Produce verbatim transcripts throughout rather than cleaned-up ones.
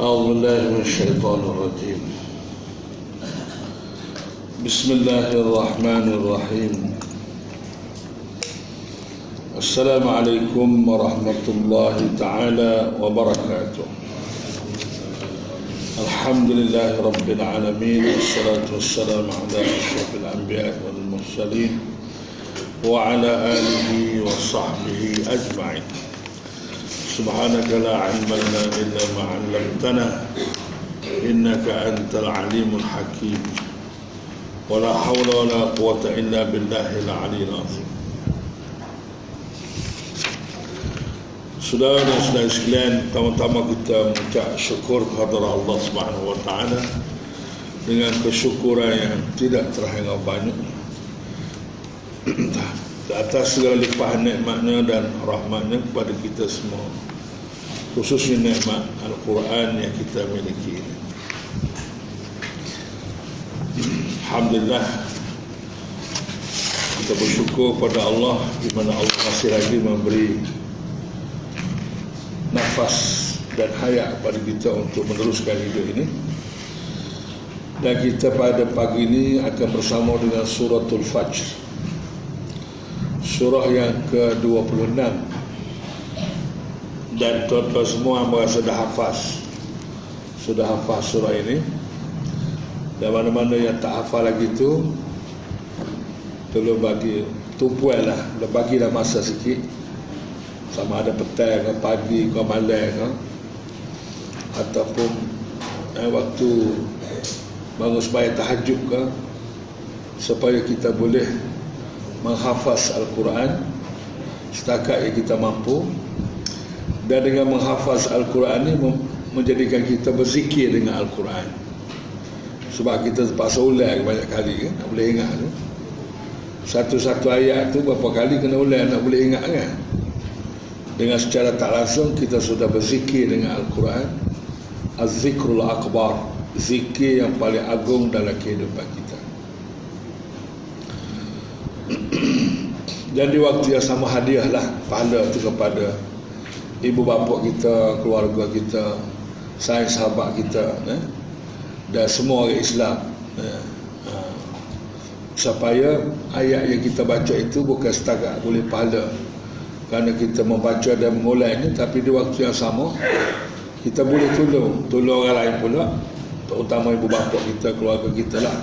أعوذ بالله من الشيطان الرجيم. بسم الله الرحمن الرحيم. السلام عليكم ورحمة الله تعالى وبركاته. الحمد لله رب العالمين، والصلاة والسلام على أشرف الأنبياء والمرسلين وعلى آله وصحبه أجمعين. سبحانك لا علم لنا إلا ما علمتنا إنك أنت العليم الحكيم. ولا حول ولا قوة إلا بالله العلي العظيم. Saudara dan saudara sekalian, pertama-tama kita mengucap syukur kepada Allah Subhanahu Wa Taala dengan kesyukuran yang tidak terhingga banyak atas segala limpahan nikmatnya dan rahmatnya kepada kita semua, khususnya nikmat Al-Quran yang kita miliki. Alhamdulillah, kita bersyukur kepada Allah di mana Allah masih lagi memberi nafas dan hayat pada kita untuk meneruskan hidup ini. Dan kita pada pagi ini akan bersama dengan suratul Fajr, surah yang ke dua puluh enam. Dan tuan-tuan semua merasa dah hafaz, sudah hafaz surah ini. Dan mana-mana yang tak hafal lagi tu, tolong bagi tumpuan lah, bagilah masa sikit, sama ada petang ke pagi ke malam ke, ataupun eh, waktu bangun sembahyang tahajud ke, supaya kita boleh menghafaz Al-Quran setakat yang kita mampu. Dan dengan menghafaz Al-Quran ni menjadikan kita berzikir dengan Al-Quran, sebab kita terpaksa ulang banyak kali kan, nak boleh ingat tu. Satu-satu ayat tu berapa kali kena ulang nak boleh ingat kan. Dengan secara tak langsung kita sudah berzikir dengan Al-Quran. Az-zikrul akbar, zikir yang paling agung dalam kehidupan kita. Dan di waktu yang sama hadiahlah pahala itu kepada ibu bapa kita, keluarga kita, sahabat kita eh? dan semua orang Islam eh? ha. Supaya ayat yang kita baca itu bukan setakat boleh pahala kerana kita membaca dan memulainya, tapi di waktu yang sama kita boleh tolong tolong orang lain pula, terutama ibu bapa kita, keluarga kita lah.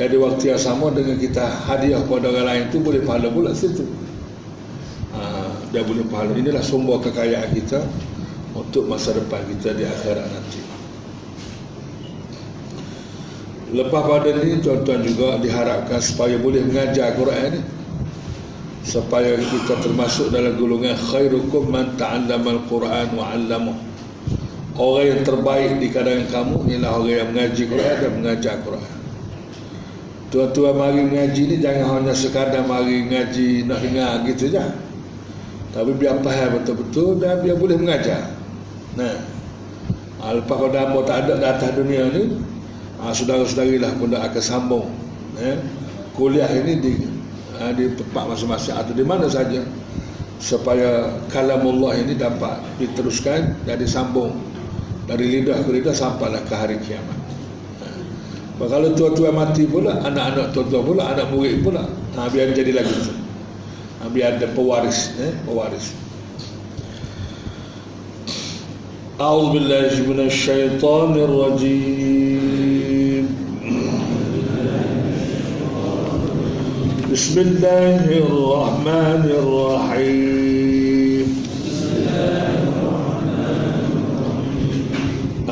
Dan di waktu yang sama dengan kita hadiah kepada orang lain tu boleh pahala pula situ. Ha, dia boleh pahala. Inilah sumber kekayaan kita untuk masa depan kita di akhirat nanti. Lepas pada ni tuan-tuan juga diharapkan supaya boleh mengajar Quran ni, supaya kita termasuk dalam golongan khairukum man ta'allamal Quran wa 'allamahu. Orang yang terbaik di kalangan kamu ialah orang yang mengaji Quran dan mengajar Quran. Tuan-tuan mari mengaji ni jangan hanya sekadar mari mengaji nak dengar gitu je, tapi biar faham betul-betul dan biar boleh mengajar. Nah, lepas kau dah mau tak ada di atas dunia ni, ha, saudara-saudarilah pun dah akan sambung eh, kuliah ini di di tempat masing-masing atau di mana saja, supaya kalamullah ini dapat diteruskan dan disambung dari lidah ke lidah sampailah ke hari kiamat. Ha. Kalau tua-tua mati pula, anak-anak tua-tua pula, anak murid pula, ha, biar jadi lagi tu, ha, biar ada pewaris eh? pewaris. A'udzubillahi minasyaitanir rajim. بسم الله الرحمن الرحيم.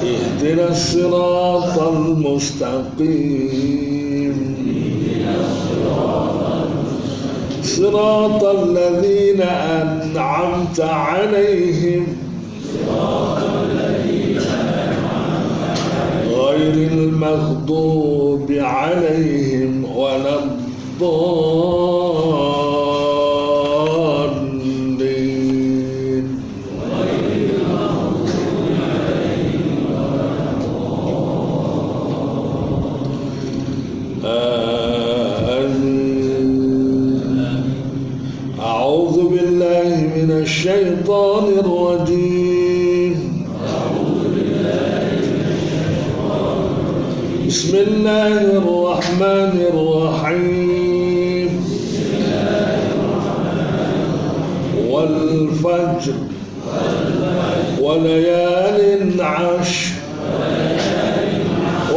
اهدنا الصراط المستقيم. صراط الذين أنعمت عليهم غير المغضوب عليهم ولا الضالين. أعوذ بالله من الشيطان الرجيم. بسم الله الرحمن الرحيم. والفجر وليال عشر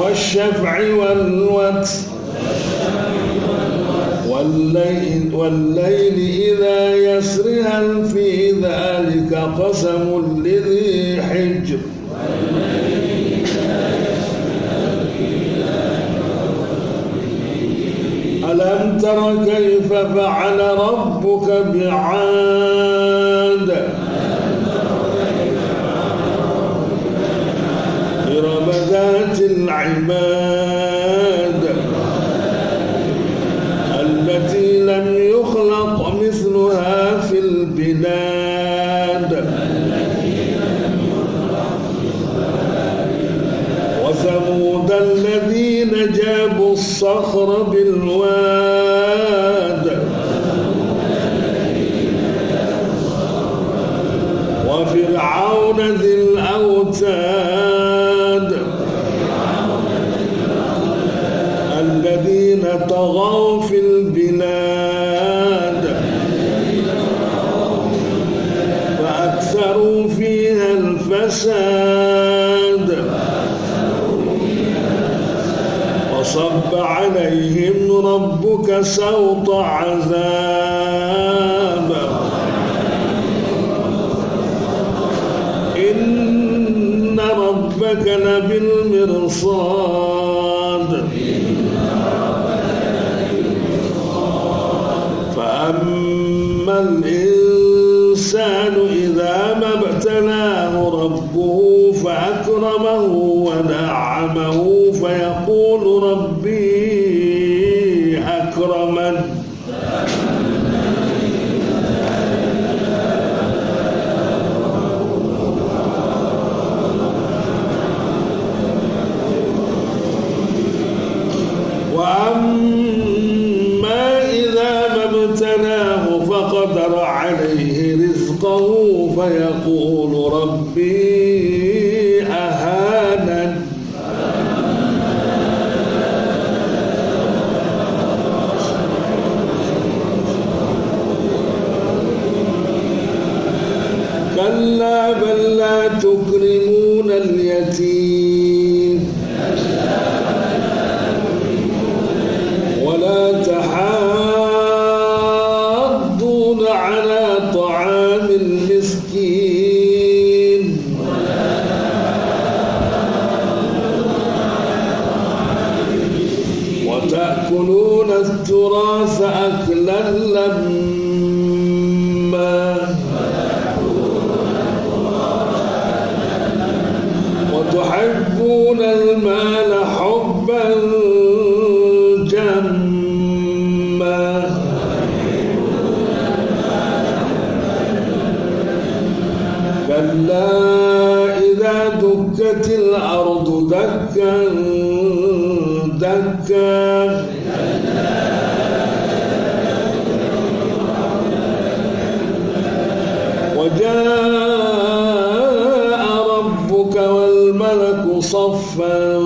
والشفع والوتر والليل, والليل إذا يسر هل في ذلك قسم لذي حجر. ألم تر كيف فعل ربك بعاد إرم ذات العماد التي لم يخلق مثلها في البلاد وثمود الذين جابوا الصخر بالواد وفرعون ذي الأوتاد الذين طغوا في البلاد فأكثروا فيها الفساد وصب عليهم ربك سوط عذاب. إن ربك لبالمرصاد فأما الإنسان إذا ما ابتلاه ربه فأكرمه ونعمه فيقول ربي أكرمن. فيقول ربي أهانن. كلا بل لا تكرمون اليتيم ولا تحاضون على طعام المسكين وتأكلون التراث أكلا لما وتحبون المال حبا جما. كلا إذا دكت الأرض دكا دكا وجاء ربك والملك صفا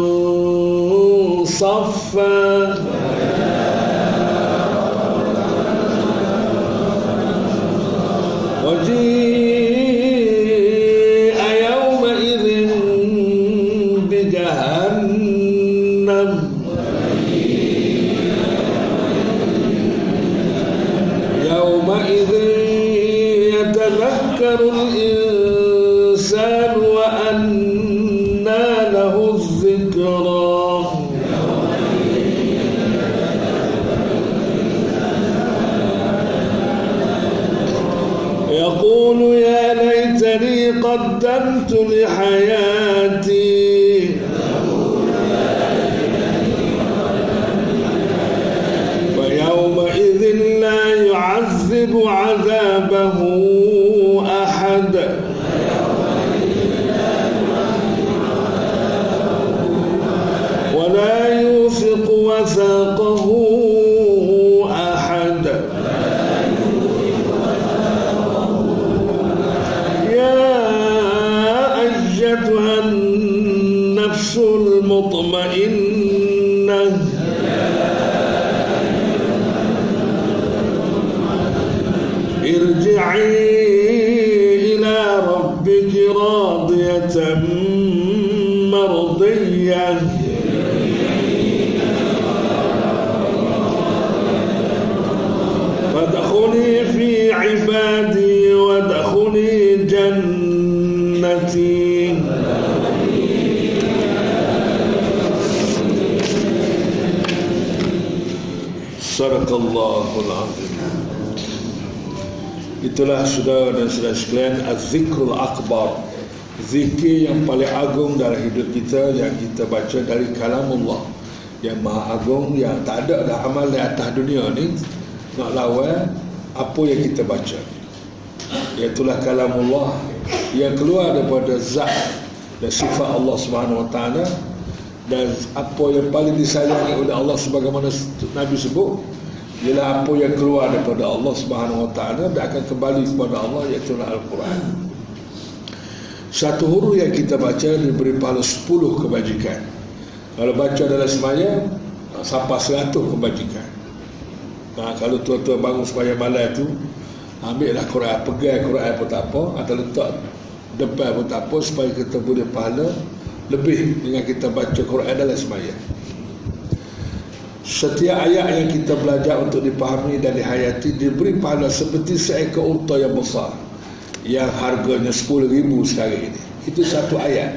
صفا وجيء الإنسان وأنى له الذكرى يقول يا ليتني قدمت لحياتي يعذب عذابه أحد. ولا يوثق وثاقه أحد. يا أيتها النفس المطمئنة ارجعي إلى ربك راضية مرضية فادخلي في عبادي وادخلي جنتي. صدق الله العظيم. Itulah saudara dan saudara sekalian, Az-Zikrul Akbar, zikir yang paling agung dalam hidup kita, yang kita baca dari kalamullah yang maha agung, yang tak ada dah amal di atas dunia ni nak lawan apa yang kita baca, iaitulah kalamullah yang keluar daripada zat dan sifat Allah subhanahu wa taala. Dan apa yang paling disayangi oleh Allah sebagaimana Nabi sebut ialah apa yang keluar daripada Allah Subhanahu Wa Taala dan akan kembali kepada Allah, iaitu Al-Quran. Satu huruf yang kita baca diberi pahala sepuluh kebajikan. Kalau baca dalam sembahyang sampai seratus kebajikan. Nah, kalau tuan-tuan bangun sembahyang malam tu, ambillah Quran, pegang Quran pun tak apa, atau letak depan pun tak apa, supaya kita boleh pahala lebih dengan kita baca Quran dalam sembahyang. Setiap ayat yang kita belajar untuk dipahami dan dihayati diberi pahala seperti seekor unta yang besar yang harganya sepuluh ribu sekarang ini. Itu satu ayat.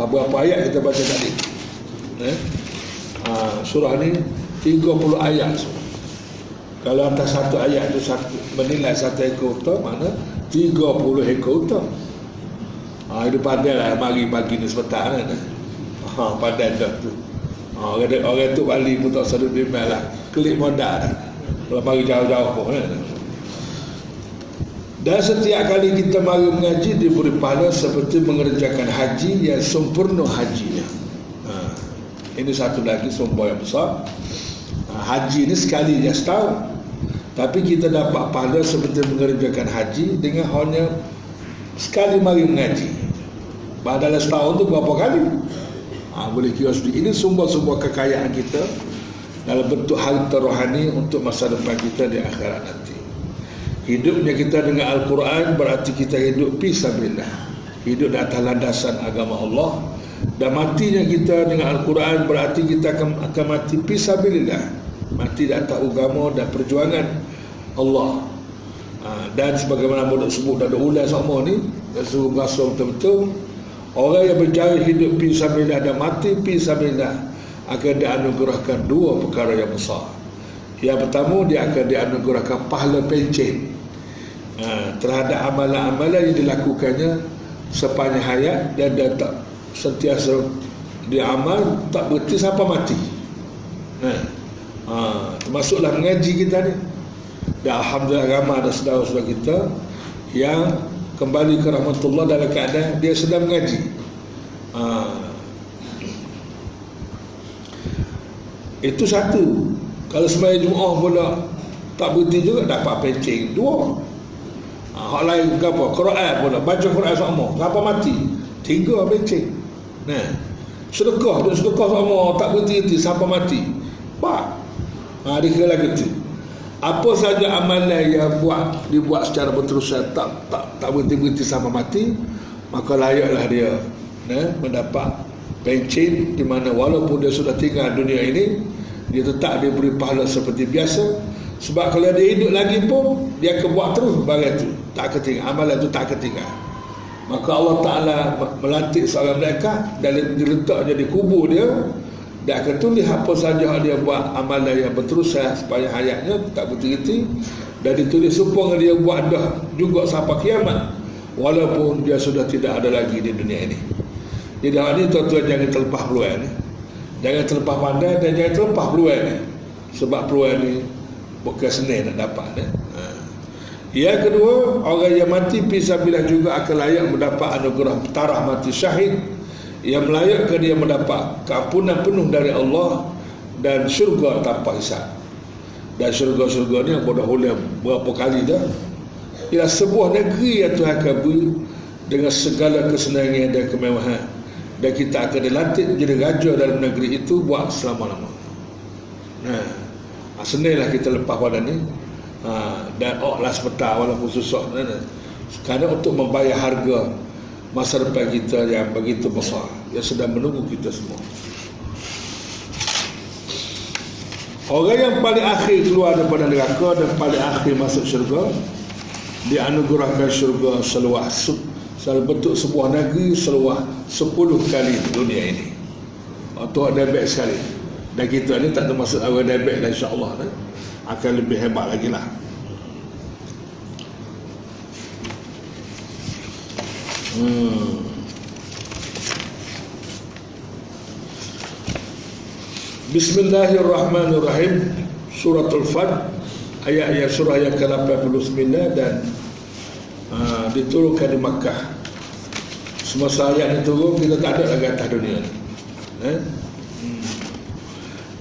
Berapa ayat kita baca tadi? Eh? Ha, surah ni tiga puluh ayat. Kalau atas satu ayat tu satu, menilai satu ekor unta, makna tiga puluh ekor unta. Ha, dia pandai lah mari pagi ni sebentar kan. Ha, pandai dah tu. Ha, orang, orang tu balik pun tak sedut bimbang lah, klik modal lah kalau mari jauh-jauh pun kan? Dan setiap kali kita mari mengaji diberi pahala seperti mengerjakan haji yang sempurna hajinya. Ha, ini satu lagi sumber yang besar. Ha, haji ni sekali je setahun, tapi kita dapat pahala seperti mengerjakan haji dengan hanya sekali mari mengaji. Padahal setahun tu berapa kali? Ha, boleh kira sedikit. Ini sumber-sumber kekayaan kita dalam bentuk harta rohani untuk masa depan kita di akhirat nanti. Hidupnya kita dengan Al-Quran berarti kita hidup fisabilillah, hidup di atas landasan agama Allah. Dan matinya kita dengan Al-Quran berarti kita akan, akan mati fisabilillah, mati di atas agama dan perjuangan Allah. Ha, dan sebagaimana bodoh sebut dan ulas semua ni, suruh rasa betul-betul orang yang berjaya hidup fisabilillah dan mati fisabilillah akan dianugerahkan dua perkara yang besar. Yang pertama, dia akan dianugerahkan pahala pencen ha, terhadap amalan-amalan yang dilakukannya sepanjang hayat dan dia tak sentiasa diamal, tak berhenti sampai mati. Ha, ha, termasuklah mengaji kita ni. Dan alhamdulillah ramai ada saudara-saudara kita yang kembali ke rahmatullah dalam keadaan dia sedang mengaji. Ha, itu satu. Kalau sembahyang Jumaah pula tak berhenti juga dapat pencing. Dua. Ha, hak lain apa? Quran pula, baca Quran sama sampai mati. Tiga pencing. Nah. Sedekah, duk sedekah sama tak berhenti sampai mati. Empat. Ha, dia kira lagi tu. Apa sahaja amalan yang buat dibuat secara berterusan tak tak tak berhenti-berhenti sampai mati, maka layaklah dia nah, mendapat pencen di mana walaupun dia sudah tinggal dunia ini, dia tetap diberi pahala seperti biasa. Sebab kalau dia hidup lagi pun dia akan buat terus barang itu, tak ketinggal amalan itu, tak ketinggal. Maka Allah Taala melantik seorang malaikat dan diletaknya di kubur dia. Dia akan tulis apa sahaja dia buat amalan yang berterusan supaya hayatnya tak berhenti, dan ditulis supaya dia buat dah juga sampai kiamat walaupun dia sudah tidak ada lagi di dunia ini. Jadi hal ini tuan-tuan jangan terlepas peluang ni, jangan terlepas pandai dan jangan terlepas peluang ni, sebab peluang ni bukan senang nak dapat ni. Ha. Yang kedua, orang yang mati fisabilillah juga akan layak mendapat anugerah taraf mati syahid yang melayakkan dia mendapat keampunan penuh dari Allah dan syurga tanpa hisab. Dan syurga-syurga ni aku dah ulang berapa kali dah, ialah sebuah negeri yang Tuhan akan beri dengan segala kesenangan dan kemewahan, dan kita akan dilantik menjadi raja dalam negeri itu buat selama-lama. Nah, senanglah kita lepas pada ni. Ha, dan oklah sebentar walaupun susah, kerana untuk membayar harga masa depan kita yang begitu besar yang sedang menunggu kita semua. Orang yang paling akhir keluar daripada neraka dan paling akhir masuk syurga, dia anugerahkan syurga seluas bentuk sebuah negeri seluas sepuluh kali dunia ini. Atau debek sekali. Dan kita ni tak termasuk orang debek lah, insya-Allah. Akan lebih hebat lagi lah. hmm. Bismillahirrahmanirrahim. Suratul Fath, ayat-ayat surah yang ke lapan puluh sembilan, dan uh, diturunkan di Makkah. Semasa ayat diturun, kita tak ada lagi atas dunia ni. eh? hmm.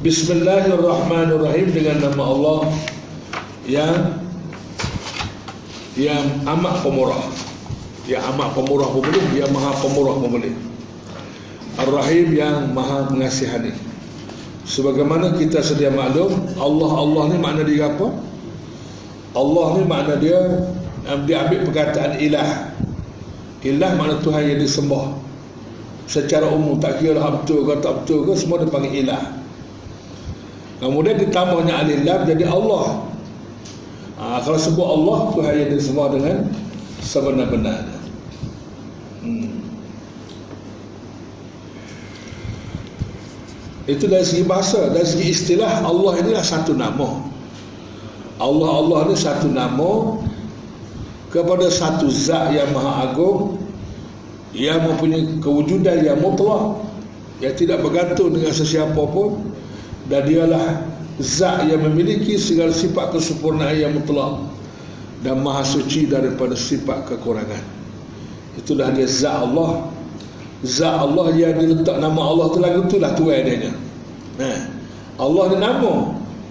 Bismillahirrahmanirrahim, dengan nama Allah yang yang amat pemurah. Yang amat pemurah pembeli, yang maha pemurah pembeli. Ar-Rahim, yang maha mengasihani. Sebagaimana kita sedia maklum, Allah Allah ni makna dia apa? Allah ni makna dia dia ambil perkataan ilah. Ilah makna Tuhan yang disembah secara umum, tak kira abdu ke tak abdu ke, semua dipanggil ilah. Kemudian ditambahnya alif lam jadi Allah. Ha, kalau sebut Allah, Tuhan yang disembah dengan sebenar-benar. Hmm. Itu dari segi bahasa, dari segi istilah Allah inilah satu nama. Allah Allah ni satu nama kepada satu zat yang maha agung, yang mempunyai kewujudan yang mutlak, yang tidak bergantung dengan sesiapa pun. Dan dialah zat yang memiliki segala sifat kesempurnaan yang mutlak dan maha suci daripada sifat kekurangan. Itulah dia zat Allah. Zat Allah yang diletak nama Allah tu lagu tu lah tuan dia nya. Nah, Allah ni nama,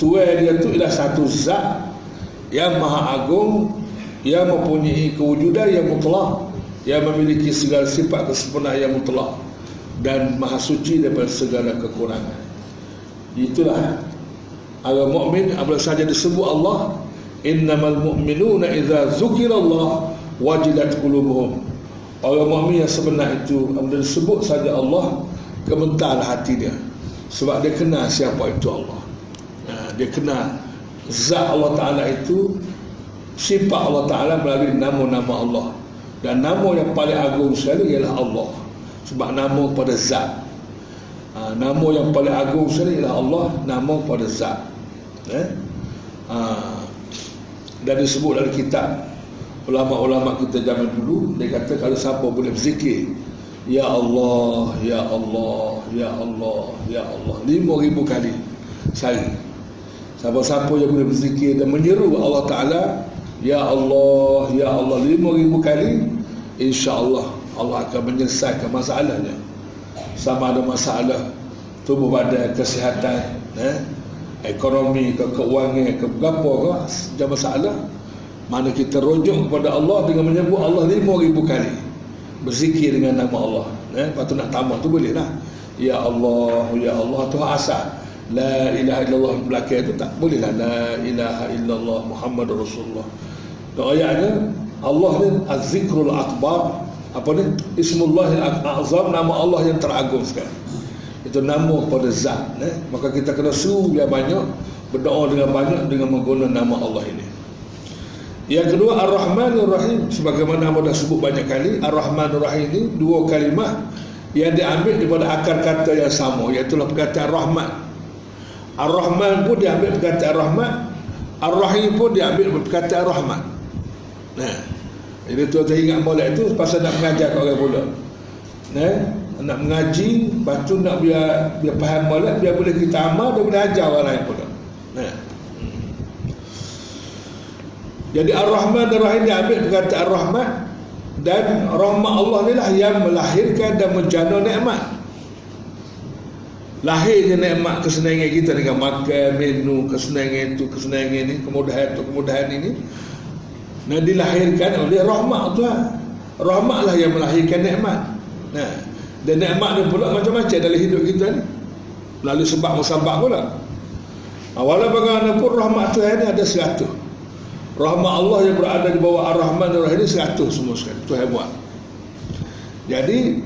tuan dia tu ialah satu zat yang maha agung, yang mempunyai kewujudan yang mutlak, yang memiliki segala sifat kesempurnaan yang mutlak dan maha suci daripada segala kekurangan. Itulah orang mukmin apabila saja disebut Allah. Innamal mu'minuna idza dzukirallah wajilat qulubuhum. Orang mukmin yang sebenar itu apabila disebut saja Allah, gemetarlah hati dia, sebab dia kenal siapa itu Allah. Dia kenal zat Allah Taala itu, sifat Allah Taala melalui nama-nama Allah. Dan nama yang paling agung sekali ialah Allah, sebab nama pada zat. Ha, nama yang paling agung sekali ialah Allah, nama pada zat. eh? ha, Dan disebut dalam kitab ulama-ulama kita zaman dulu, dia kata kalau siapa boleh berzikir Ya Allah, Ya Allah, Ya Allah, Ya Allah lima ribu kali sehari, siapa-siapa yang boleh berzikir dan menyeru Allah Ta'ala Ya Allah, Ya Allah lima ribu kali, insya-Allah Allah akan menyelesaikan masalahnya. Sama ada masalah tubuh badan, kesihatan, eh? ekonomi, ke keuangan, ke berapa ke, ada masalah, mana kita rujuk kepada Allah dengan menyebut Allah lima ribu kali, berzikir dengan nama Allah. eh? Lepas tu nak tambah tu boleh lah, Ya Allah, Ya Allah, tu asal. La ilaha illallah belakang tu tak boleh lah, La ilaha illallah Muhammad Rasulullah. Dan ayatnya Allah ni Az-Zikrul Akbar, apa ni? Ismullahil A'zam, nama Allah yang teragung sekali. Itu nama pada zat. eh? Maka kita kena suruh dia banyak, berdoa dengan banyak dengan menggunakan nama Allah ini. Yang kedua, Ar-Rahmanur Rahim. Sebagaimana apa dah sebut banyak kali, Ar-Rahmanur Rahim ini dua kalimah yang diambil daripada akar kata yang sama, iaitulah perkataan Rahmat. Ar-Rahman pun diambil perkataan Rahmat, Ar-Rahim pun diambil perkataan Rahmat. Nah, jadi tuan saya ingat molek tu pasal nak mengajar kat orang pula. Eh? Nak mengaji, lepas tu nak biar, biar faham molek, biar boleh kita amal, dia boleh ajar orang lain pula. Eh? Jadi Ar-Rahman dan Rahim dia ambil perkataan Ar-Rahman, dan rahmat Allah ni lah yang melahirkan dan menjana nikmat. Lahirnya nikmat kesenangan kita dengan makan, minum, kesenangan itu, kesenangan ini, kemudahan itu, kemudahan ini, nah dilahirkan oleh rahmat Tuhan. Rahmat lah yang melahirkan nikmat. Nah, dan nikmat ni pula macam-macam dalam hidup kita ni, lalu sebab musabab pula. Walau bagaimanapun rahmat Tuhan ni ada seratus. Rahmat Allah yang berada di bawah Ar-Rahman Ar-Rahim ni seratus semua sekali Tuhan buat. Jadi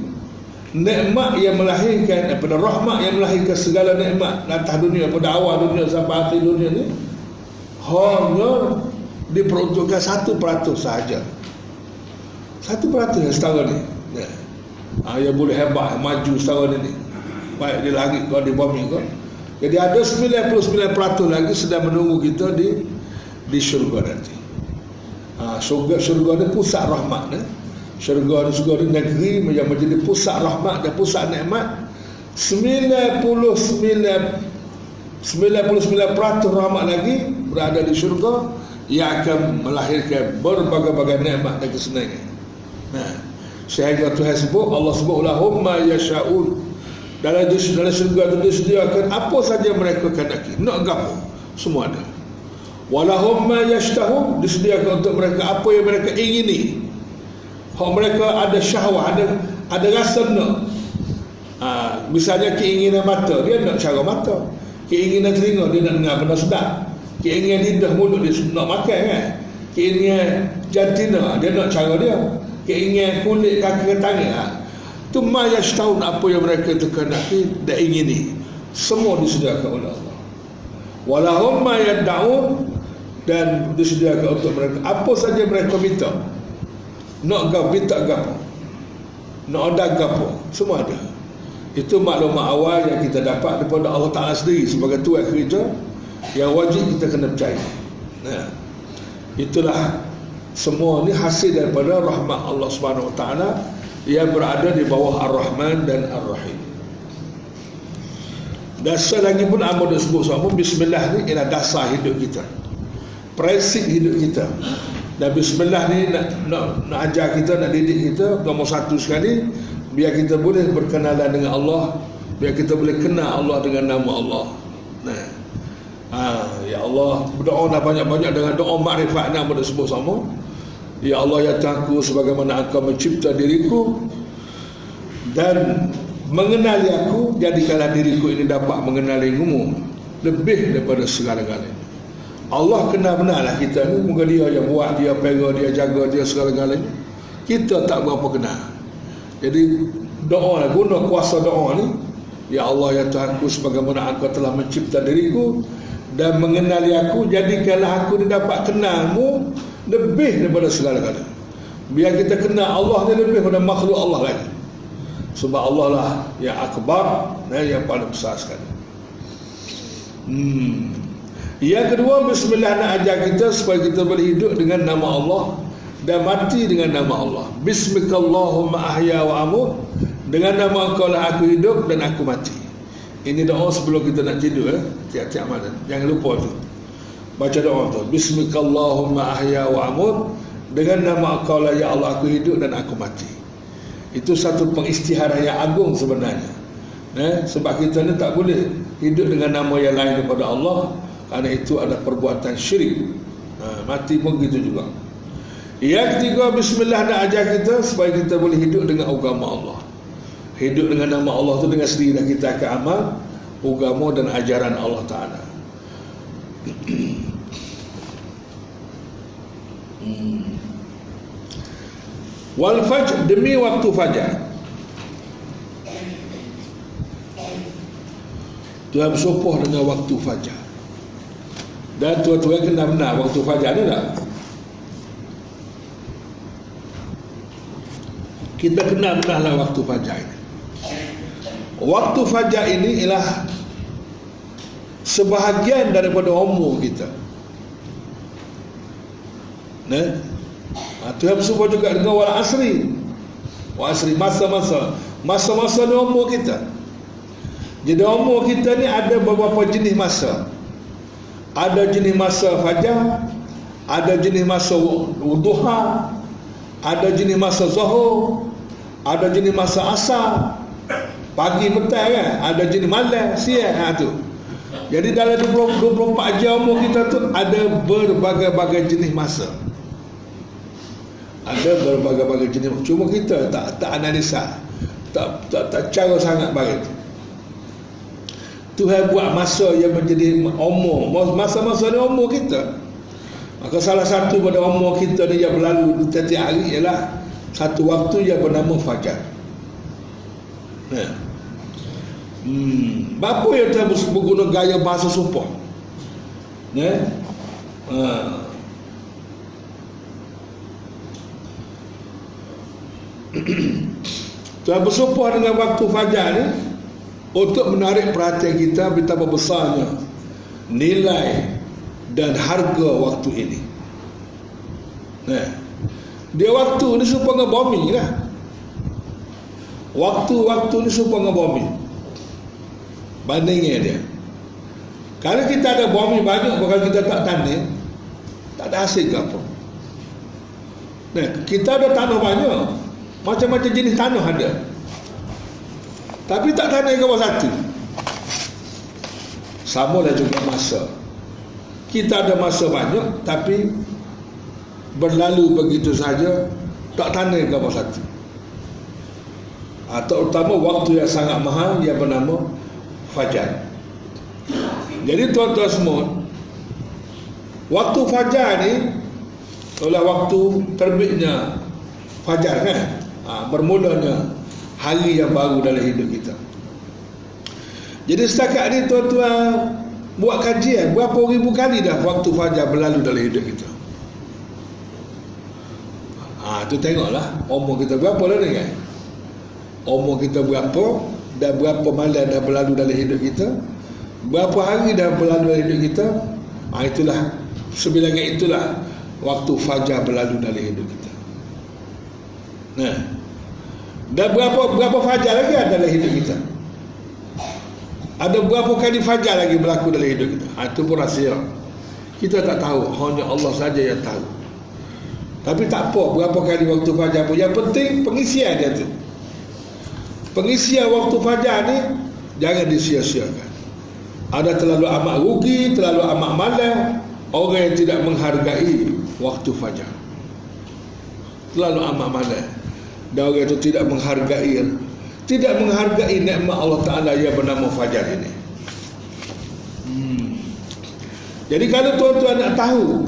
nikmat yang melahirkan, daripada rahmat yang melahirkan segala nikmat atas dunia, pada awal dunia sampai akhir dunia ni, hanya diperuntukkan satu peratus sahaja. Satu peratus yang setara ni ya. Ha, yang boleh hebat, maju setara ni, baik di langit ke di bumi ke. Jadi ada sembilan puluh sembilan peratus lagi sedang menunggu kita di di syurga nanti. Ha, syurga syurga ni pusat rahmat ni. Syurga syurga negeri yang menjadi pusat rahmat dan pusat nikmat. sembilan puluh sembilan sembilan puluh sembilan peratus rahmat lagi berada di syurga yang akan melahirkan berbagai-bagai nikmat dan kesenangan. Nah, sehingga Tuhan sebut, Allah sebut lahumma yasha'un. Dalam dalam syurga itu disediakan apa saja mereka kehendaki. Nak gapo semua ada. Walahum ma yashtahum, disediakan untuk mereka apa yang mereka ingini. Hak mereka ada syahwat, ada ada rasa nak. Ha, misalnya keinginan mata, dia nak cara mata. Keinginan telinga, dia nak dengar benda sedap. Keinginan lidah, mulut dia nak makan kan. Keinginan jantina, dia nak cara dia. Keinginan kulit, kaki dan tangan. Ha, tu ma yashtahun, apa yang mereka terkenaki dan ingini. Semua disediakan oleh Allah. Walahum ma yad'un, dan disediakan untuk mereka apa saja mereka minta. Nak gap, minta gap, nak ada gap, semua ada. Itu maklumat awal yang kita dapat daripada Allah Ta'ala sendiri sebagai Tuhan kita, yang wajib kita kena percaya. Nah, itulah semua ni hasil daripada rahmat Allah Subhanahu Wa Ta'ala yang berada di bawah Ar-Rahman dan Ar-Rahim. Dasar lagi pun amal dan sebut sama, Bismillah ni ialah dasar hidup kita, prinsip hidup kita. Dan Bismillah ni nak, nak, nak ajar kita, nak didik kita. Nombor satu sekali, biar kita boleh berkenalan dengan Allah, biar kita boleh kenal Allah dengan nama Allah. Nah, ha, ya Allah, berdoa dah banyak-banyak dengan doa makrifat ni amat sebut sama. Ya Allah, ya Tuhanku, sebagaimana Engkau mencipta diriku dan mengenali aku, jadikanlah diriku ini dapat mengenalimu lebih daripada segala-galanya. Allah kena benarlah kita ni, muka dia yang buat, dia pera, dia jaga, dia segala-galanya. Kita tak berapa kenal. Jadi doa lah, guna kuasa doa ni. Ya Allah, ya Tuhanku, sebagaimana Engkau telah mencipta diriku dan mengenali aku, jadikanlah aku ni dapat kenalmu lebih daripada segala-galanya. Biar kita kenal Allah ni lebih daripada makhluk Allah lagi. Sebab Allah lah yang akbar, yang paling besar sekali. Hmm. Yang kedua, Bismillah nak ajar kita supaya kita boleh hidup dengan nama Allah dan mati dengan nama Allah. Bismikallahumma ahya wa amut, dengan nama Engkau lah aku hidup dan aku mati. Ini doa sebelum kita nak tidur, eh? Tiap-tiap malam, jangan lupa tu, baca doa tu. Bismikallahumma ahya wa amut, dengan nama Engkau lah ya Allah aku hidup dan aku mati. Itu satu pengisytiharah yang agung sebenarnya, eh? Sebab kita ni tak boleh hidup dengan nama yang lain daripada Allah, kerana itu adalah perbuatan syirik. Ha, mati pun begitu juga. Yang ketiga, Bismillah nak ajar kita supaya kita boleh hidup dengan agama Allah. Hidup dengan nama Allah tu dengan sendirilah kita akan amal agama dan ajaran Allah Ta'ala. Wal fajr, demi waktu fajar. Tuhan bersumpah dengan waktu fajar. Dan tuan-tuan kena benar waktu fajar ni tak? Kita kena benarlah waktu fajar ini. Waktu fajar ini ialah sebahagian daripada umur kita. Nah, Tuhan bersumpah juga dengan wal asri. Wal asri, masa-masa, masa-masa ni umur kita. Jadi umur kita ni ada beberapa jenis masa. Ada jenis masa fajar, Ada jenis masa duha, ada jenis masa zuhur, ada jenis masa asar, pagi petang kan, ada jenis malam, siang ha, tu. Jadi dalam dua puluh empat jam umur kita tu ada berbagai-bagai jenis masa. Ada berbagai-bagai jenis. Cuma kita tak tak analisa. Tak tak, tak cara sangat bagi tu. Tuhan buat masa yang menjadi umur. Masa-masa ni umur kita. Maka salah satu pada umur kita ni yang berlalu setiap hari ialah satu waktu yang bernama fajar. Nah. Hmm, apa yang Tuhan berguna gaya bahasa sumpah. Nah. Uh. Tuhan bersumpah dengan waktu fajar ni untuk menarik perhatian kita betapa besarnya nilai dan harga waktu ini. Nah, dia waktu ni supaya dengan bumi lah. Waktu-waktu ni supaya dengan bumi. Bandingnya dia. Kalau kita ada bumi banyak, kalau kita tak tanding, tak ada hasil ke apa. Nah, kita ada tanah banyak, macam-macam jenis tanah ada. Tapi tak tanah yang kawan satu. Sama lah juga masa. Kita ada masa banyak, tapi berlalu begitu saja, tak tanah yang kawan satu. Atau terutama waktu yang sangat mahal yang bernama fajar. Jadi tuan-tuan semua, waktu fajar ni adalah waktu terbitnya fajar kan, ha, bermulanya hari yang baru dalam hidup kita. Jadi setakat ni tuan-tuan buat kajian, berapa ribu kali dah waktu fajar berlalu dalam hidup kita. Ha, tu tengoklah umur kita berapa lah ni kan. Umur kita berapa dan berapa malam dah berlalu dalam hidup kita, berapa hari dah berlalu dalam hidup kita. Ha, itulah sebilangan itulah waktu fajar berlalu dalam hidup kita. Nah, dan berapa berapa fajar lagi ada dalam hidup kita. Ada berapa kali fajar lagi berlaku dalam hidup kita. Ha, itu pun rahsia. Kita tak tahu. Hanya Allah saja yang tahu. Tapi tak apa berapa kali waktu fajar pun. Yang penting pengisian dia tu. Pengisian waktu fajar ni jangan disia-siakan. Ada terlalu amat rugi, terlalu amat malas orang yang tidak menghargai waktu fajar. Terlalu amat malas. Dan orang itu tidak menghargai Tidak menghargai nikmat Allah Ta'ala yang bernama fajar ini. hmm. Jadi kalau tuan-tuan nak tahu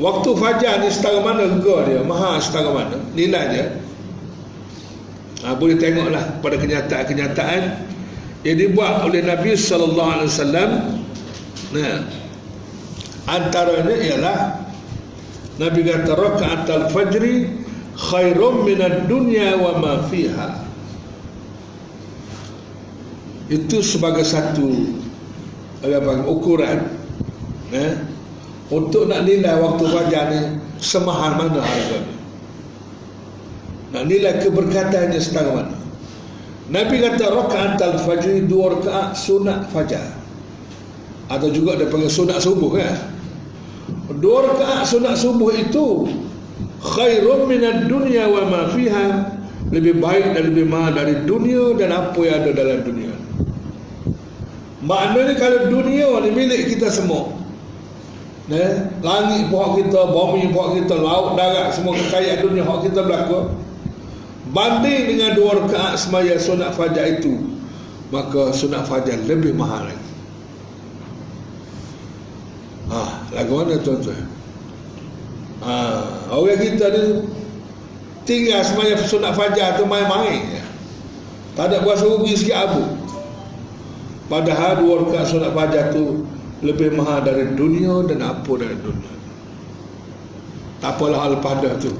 waktu fajar ni setara mana gua dia, maha setara mana nilai dia, ha, boleh tengoklah pada kenyataan-kenyataan yang dibuat oleh Nabi sallallahu alaihi wasallam. Nah, antaranya ialah Nabi kata rakaat al-fajri khairum minad dunya wa ma fiha. Itu sebagai satu apa, ukuran eh, untuk nak nilai waktu fajar ni semahal mana harganya, nak nilai keberkatannya setara mana. Nabi kata rakaat al-fajr, dua rakaat sunat fajar, atau juga dia panggil sunat subuh kan. Dua rakaat sunat subuh itu khairum minad dunya wa ma fiha, lebih baik dan lebih mahal dari dunia dan apa yang ada dalam dunia. Maknanya kalau dunia ni milik kita semua, nah, langit hak kita, bumi hak kita, laut, darat, semua kekayaan dunia hak kita berlaku. Banding dengan dua rakaat sembahyang sunat fajar itu, maka sunat fajar lebih mahal lagi. Ah, lagu mana tuan-tuan? Ha, orang kita ni tinggal semayang sunat fajar tu main-main, tak ada kuasa rugi sikit abu. Padahal dua rakaat sunat fajar tu lebih mahal dari dunia dan apa dari dunia. Tak apalah hal pada tu.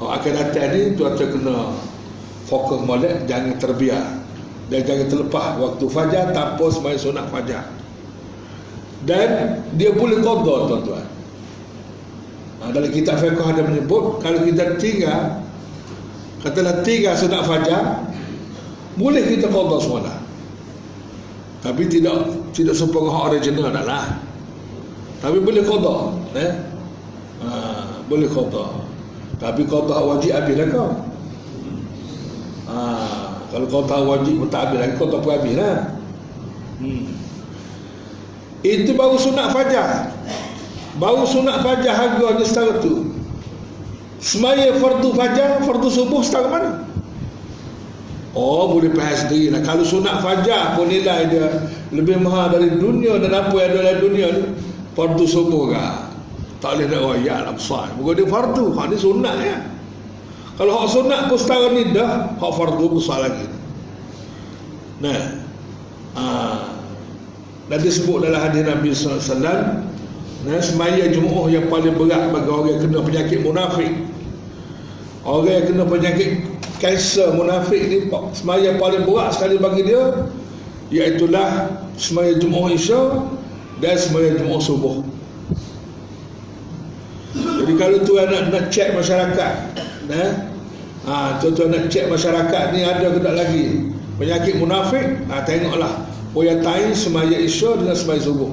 Orang akan datang ni tuan-tuan kena fokus molek, jangan terbiar dan jangan terlepas waktu fajar tanpa semayang sunat fajar. Dan dia boleh qada tuan-tuan. Ha, dalam kitab fiqh ada menyebut kalau kita tinggal katalah tinggal sunat fajar boleh kita qada solat, tapi tidak tidak sempurna original dah lah, tapi boleh qada. eh? Ha, boleh qada. Tapi qada wajib habis dah kau. Ha, kalau qada wajib tak habis lagi, qada pun habis dah. Hmm. Itu baru sunat fajar. Baru sunat fajar harganya setara tu. Semaya fardu fajar, fardu subuh setara mana? Oh, boleh faham sendiri lah. Kalau sunat fajar pun nilai dia lebih mahal dari dunia dan apa yang ada dalam dunia ni, fardu subuh lah. Tak boleh nak royak al-absar. Bukan dia fardu, hak ni sunat ya. Kalau hak sunat pun setara ni dah, hak fardu besar lagi. Nah, aa, Nabi sebut dalam hadis Nabi sallallahu alaihi wasallam, nah, semaya Jumu'ah yang paling berat bagi orang yang kena penyakit munafik. Orang yang kena penyakit kanser munafik ni, semaya paling berat sekali bagi dia, iaitulah semaya Jumu'ah Isya dan semaya Jumu'ah Subuh. Jadi kalau tuan nak, nak cek masyarakat, nah, ha, tuan-tuan nak cek masyarakat ni ada ke tak lagi penyakit munafik, ha, tengoklah Puyatain semaya Isya dengan semaya Subuh.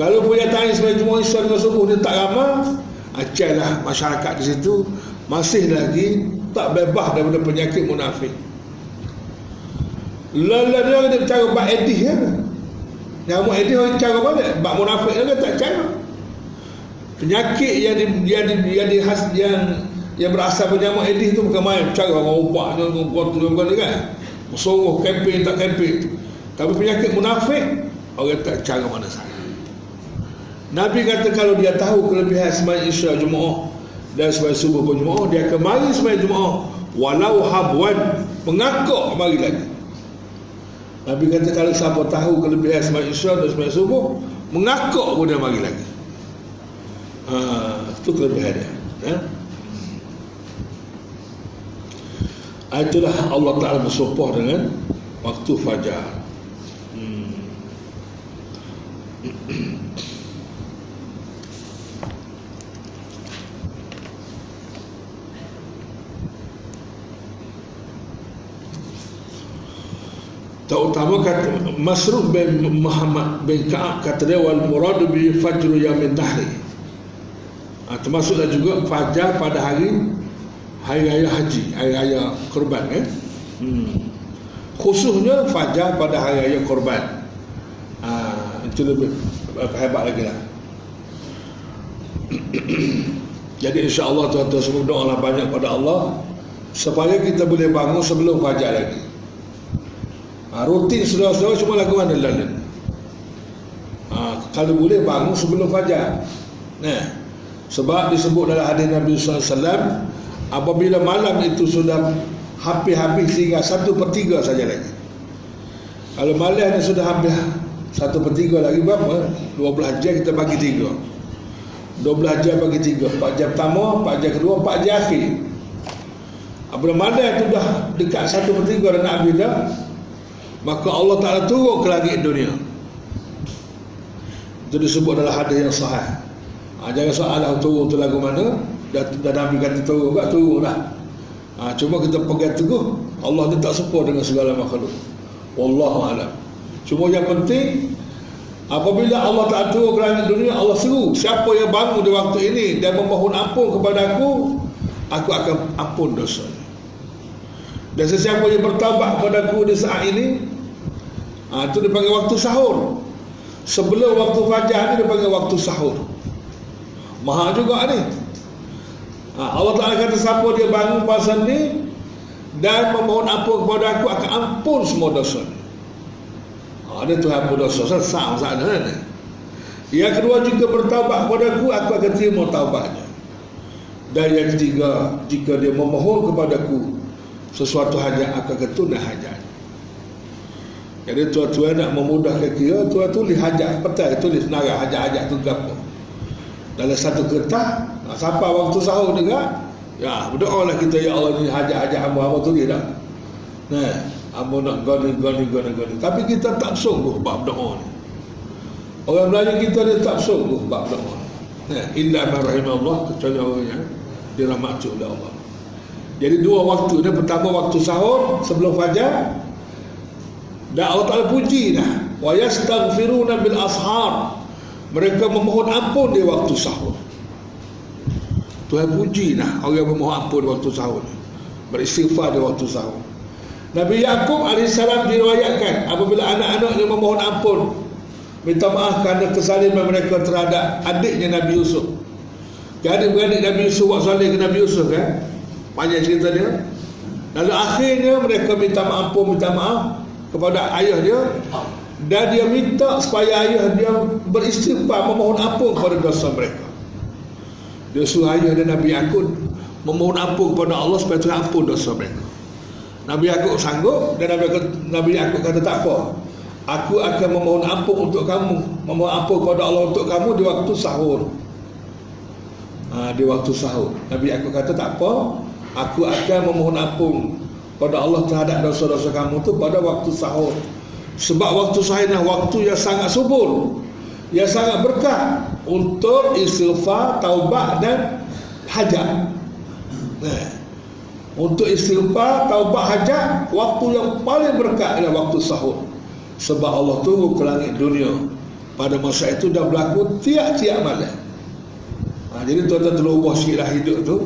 Kalau Puyatain semaya Jumu'ah Isya dengan Subuh ni tak ramah, acailah masyarakat di situ masih lagi tak bebas daripada penyakit munafik. Lala dia kena bicara bak edih ya. Nyamuk edih orang bicara balik, bak munafik dia tak bicara. Penyakit yang di, yang di, yang di, yang, yang, yang berasal pada nyamuk edih tu bukan main bicara orang ubat dia, orang tu bukan kan. Sungguh kempen tak kempen. Tapi penyakit munafik orang tak cara mana sahaja. Nabi kata kalau dia tahu kelebihan semaya Isya Jumu'ah dan semaya Subuh pun Jumu'ah, dia akan mari semaya Jumu'ah walau habwan, mengakak mari lagi. Nabi kata kalau siapa tahu kelebihan semaya Isya dan semaya Subuh, mengakak pun dia mari lagi. Ha, itu kelebihan dia. Ha? Itulah Allah Ta'ala bersumpah dengan waktu fajar. Hmm. Terutama kata Masruq bin Muhammad bin Ka'ab kata dia wal muradu bi fajru yamin nahri. Ha, termasuklah juga fajar pada hari Hari Raya Haji, Hari Raya Korban eh? hmm. Khususnya fajar pada Hari Raya Korban, ha, itu lebih hebat lagi lah. Jadi insyaAllah tuan-tuan semua doalah banyak pada Allah supaya kita boleh bangun sebelum fajar lagi. ha, Rutin saudara-saudara cuma lakukan adalah, ha, kalau boleh bangun sebelum fajar. Nah, sebab disebut dalam hadis Nabi sallallahu alaihi wasallam, apabila malam itu sudah habis-habis sehingga satu per tiga saja lagi. Kalau malam sudah habis satu per tiga lagi berapa? Dua belas jam kita bagi tiga. Dua belas jam bagi tiga. Empat jam pertama, empat jam kedua, empat jam akhir. Apabila malam itu dah dekat satu per tiga dan nak habis dah, maka Allah Ta'ala turun ke langit dunia. Itu disebut dalam hadis yang sahih. Ha, jangan soalah turun tu lagu mana. Dah, dah Nabi kata turun tak turun lah. Ha, cuma kita pegang teguh Allah ni tak sepa dengan segala makhluk. Wallahu a'lam. Cuma yang penting apabila Allah tak turun ke langit dunia, Allah seru, siapa yang bangun di waktu ini dan memohon ampun kepada aku, aku akan ampun dosa. Dan sesiapa yang bertawab kepada aku di saat ini, ha, itu dipanggil waktu sahur. Sebelum waktu fajar ni dipanggil waktu sahur. Mahal juga ni. Ha, Allah Ta'ala kata siapa dia bangun pasal ni dan memohon ampun kepada aku, akan ampun semua dosa. Ha, dia tu ampun dosa. Sesam sana ni. Yang kedua, jika bertaubat kepada aku, aku akan terima taubatnya. Dan yang ketiga, jika dia memohon kepada aku sesuatu hajat, aku akan tunai hajat. Jadi tuan-tuan nak memudahkan kira, tuan tulis hajat petai, tulis narah hajat-hajat tu berapa dalam satu kertas. Nah, sampai waktu sahur juga, ya, berdoa lah kita, ya Allah ni hajat-hajat hamba-hamba tu dia dah. Nah, hamba nak gani-gani-gani-gani. Tapi kita tak sungguh bab doa ni. Orang Melayu kita dia tak sungguh bab doa. Nah, illa man rahimallah, kecuali orang yang dirahmati oleh Allah. Jadi dua waktu dia, pertama waktu sahur sebelum fajar. Dan Allah Ta'ala puji dah. Wa yastaghfiruna bil ashar. Mereka memohon ampun di waktu sahur. Tuhan pujilah orang yang memohon ampun di waktu sahur, beristighfar di waktu sahur. Nabi Yaakob alaihissalam diriwayatkan apabila anak-anaknya memohon ampun, minta maaf kerana kesaliman mereka terhadap adiknya Nabi Yusuf. Jadi beradik Nabi Yusuf buat soleh ke Nabi Yusuf kan? Banyak cerita dia. Lalu akhirnya mereka minta maaf ampun, minta maaf kepada ayah dia. Dan dia minta supaya ayah dia beristighfar, memohon ampun kepada dosa mereka. Dia suruh ayah dan Nabi Yaakob memohon ampun kepada Allah supaya Tuhan ampun dosa mereka. Nabi Yaakob sanggup dan Nabi Yaakob, Nabi Yaakob kata tak apa, aku akan memohon ampun untuk kamu, memohon ampun kepada Allah untuk kamu di waktu sahur. Ha, di waktu sahur Nabi Yaakob kata tak apa, aku akan memohon ampun kepada Allah terhadap dosa-dosa kamu tu pada waktu sahur. Sebab waktu sahur adalah waktu yang sangat subur, yang sangat berkah untuk istighfar, taubat dan hajat. Nah, untuk istighfar, taubat, hajat, waktu yang paling berkah adalah waktu sahur. Sebab Allah turun ke langit dunia pada masa itu dah berlaku tiap-tiap malam. Nah, jadi tuan-tuan terlubah sikitlah hidup tu.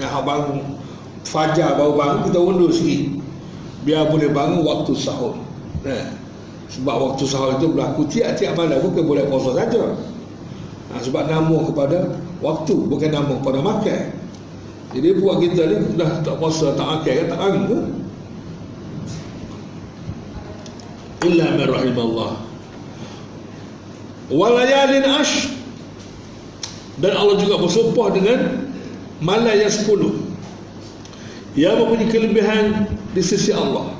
Nah, bangun fajar baru bangun, kita undur sikit biar boleh bangun waktu sahur. Nah, sebab waktu sahur itu berlaku tiap-tiap malam, bukan boleh puasa saja. Ha, sebab nama kepada waktu, bukan nama kepada makan. Jadi buat kita ni dah tak puasa, tak makan, kan? Tak makan ke? Illa man rahimallah wa layalin ash. Dan Allah juga bersumpah dengan malam yang sepuluh yang mempunyai kelebihan di sisi Allah.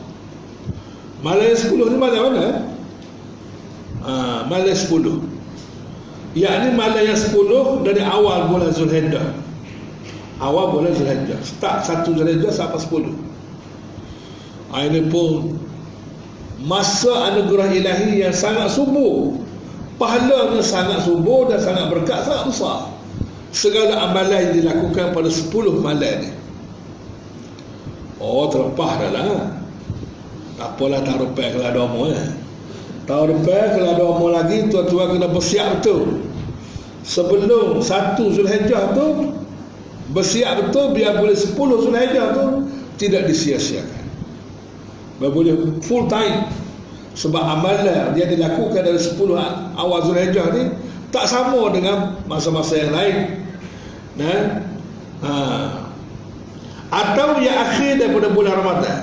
Malam sepuluh ni malam mana? Ah, malam sepuluh. Yakni malam yang sepuluh dari awal bulan Zulhijjah. Awal bulan Zulhijjah. Start satu Zulhijjah sampai sepuluh. Ah, ini pun masa anugerah ilahi yang sangat subur. Pahalanya sangat subur dan sangat berkat, sangat besar. Segala amalan yang dilakukan pada sepuluh malam ni. Oh, terlepas dah lah. Tak apalah, tak rupai kalau ada umur eh. Tak rupai kalau ada umur lagi, tuan-tuan kena bersiap betul. Sebelum satu Zulhijjah tu, bersiap betul biar boleh sepuluh Zulhijjah tu tidak disia-siakan. Biar boleh full time. Sebab amalan yang dilakukan dari sepuluh awal Zulhijjah ni tak sama dengan masa-masa yang lain. Nah, ha. Atau yang akhir daripada bulan Ramadan.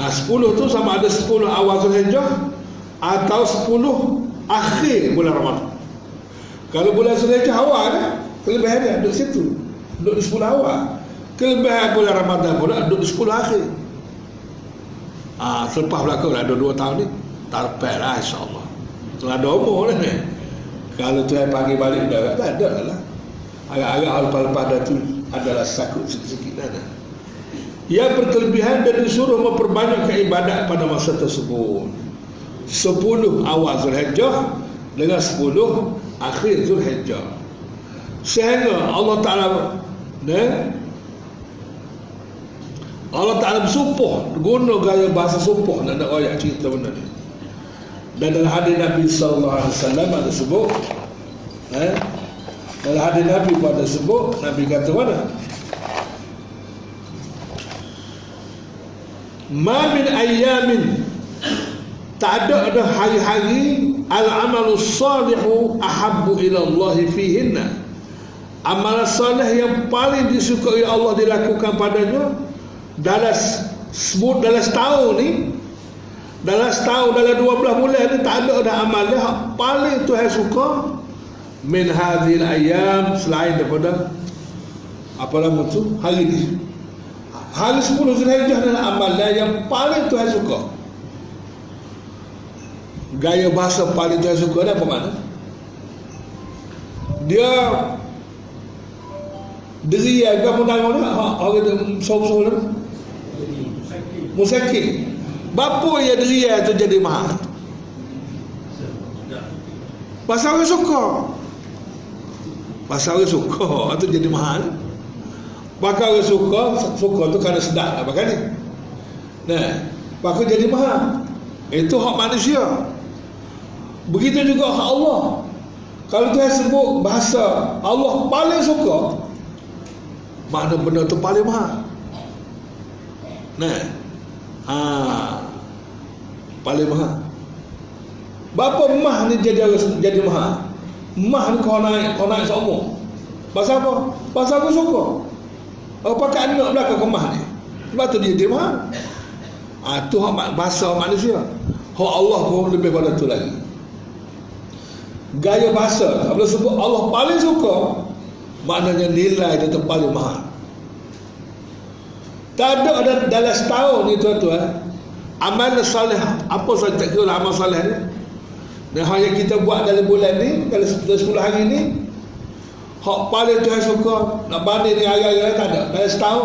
Ha, sepuluh tu sama ada sepuluh awal Zulhijjah atau sepuluh akhir bulan Ramadan. Kalau bulan Zulhijjah awal kan, kelebihan dia duduk situ, duduk di sepuluh awal. Kelebihan bulan Ramadan pula duduk di sepuluh akhir. Ah, ha, selepas belakang dah dua tahun ni, tak lepas lah insya-Allah. Telah ada umur dah ni. Kalau Tuhan panggil balik dah tak ada lah. Agak-agak lepas-lepas dah tu adalah sakut sikit-sikit dah. Dah. Yang berkelebihan dan disuruh memperbanyakkan ibadat pada masa tersebut. Sepuluh awal Zulhijjah dengan sepuluh akhir Zulhijjah. Sehingga Allah Ta'ala ne, Allah Ta'ala bersumpah, guna gaya bahasa sumpah nak nak royak cerita benda ni. Dan dalam hadis Nabi sallallahu alaihi wasallam ada sebut eh, dalam hadis Nabi pun ada sebut. Nabi kata mana? Ma min ayyamin, tak ada dah hari-hari, al-amalu salihu ahabbu ila Allah fihinna, amalan soleh yang paling disukai Allah dilakukan padanya dalam sebut dalam setahun ni, dalam setahun, dalam dua belas bulan ni, tak ada dah amalan yang paling Tuhan suka min hadhil ayyam, selain daripada apa nama tu hari ni. Hari sepuluh Zulhijjah adalah amalan yang paling Tuhan suka. Gaya bahasa paling Tuhan suka ni apa makna? Dia Deria ke menang mana? Orang kata Soh-soh lah Musakit. Bapa yang deria tu jadi mahal pasal orang suka. Pasal orang suka tu jadi mahal. Bakal orang suka, suka tu kerana sedap lah bakal ni. Nah, bakal jadi mahal. Itu hak manusia. Begitu juga Allah. Kalau Tuhan sebut bahasa Allah paling suka, makna benda tu paling mahal. Nah, ha, paling mahal. Bapa mah ni jadi jadi mahal. Mah ni kau naik, kau naik seumur. Pasal apa? Pasal aku suka. Aku pakai anak belakang ke mah ni. Sebab tu dia jadi mahal. Ha, tu hak bahasa manusia. Hak Allah pun lebih pada tu lagi. Gaya bahasa. Kalau sebut Allah paling suka, maknanya nilai dia terpaling mahal. Tak ada, ada dalam setahun ni tuan-tuan, amal salih apa saja, tak kira amal salih ni, dan hal yang kita buat dalam bulan ni, dalam sepuluh hari ni, hak paling Tuhan suka. Nak banding ni hari-hari tak ada. Dalam setahun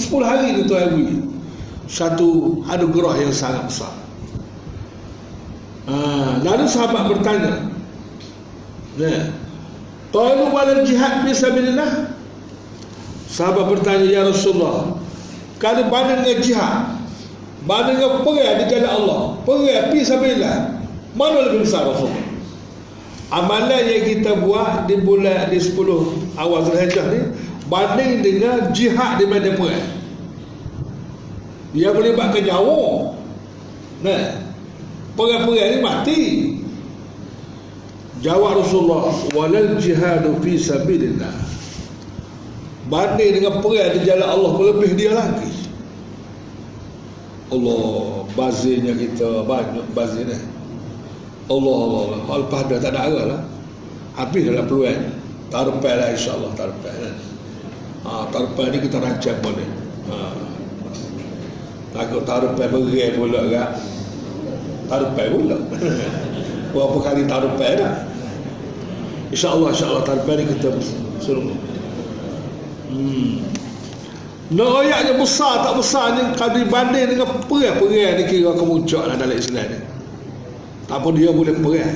sepuluh hari ni Tuhan beri satu anugerah yang sangat besar. Ha, lalu sahabat bertanya, nah, qalu wal jihad fi sabilillah. Sahabat bertanya, ya Rasulullah, kalau banding dengan jihad, banding dengan perang di jalan Allah, perang fi sabilillah, mana lebih besar Rasulullah? Amalan yang kita buat di bulan di sepuluh awal Zulhijjah ni banding dengan jihad di medan perang. Dia melibatkan nyawa. Nah, perang-perang ni mati. Jawab Rasulullah, walal jihadu fi sabilillah, banding dengan perang di jalan Allah lebih dia lagi. Allah, bazirnya kita banyak bazirnya. Allah Allah Allah, lepas dah tak ada arah lah, habis dah peluang. Tarpai lah insyaAllah, tarpai lah. Ha, tarpai ni kita rancang pun ni. Ha, takut tarpai berai pula kan. Tarpai pula berapa kali tarpai dah. InsyaAllah, insyaAllah tarpai ni kita suruh. Hmm. Noyaknya besar tak besar ni kalau dibanding dengan perang-perang ni kira kemuncak lah dalam Islam ni. Tak pun dia boleh perang.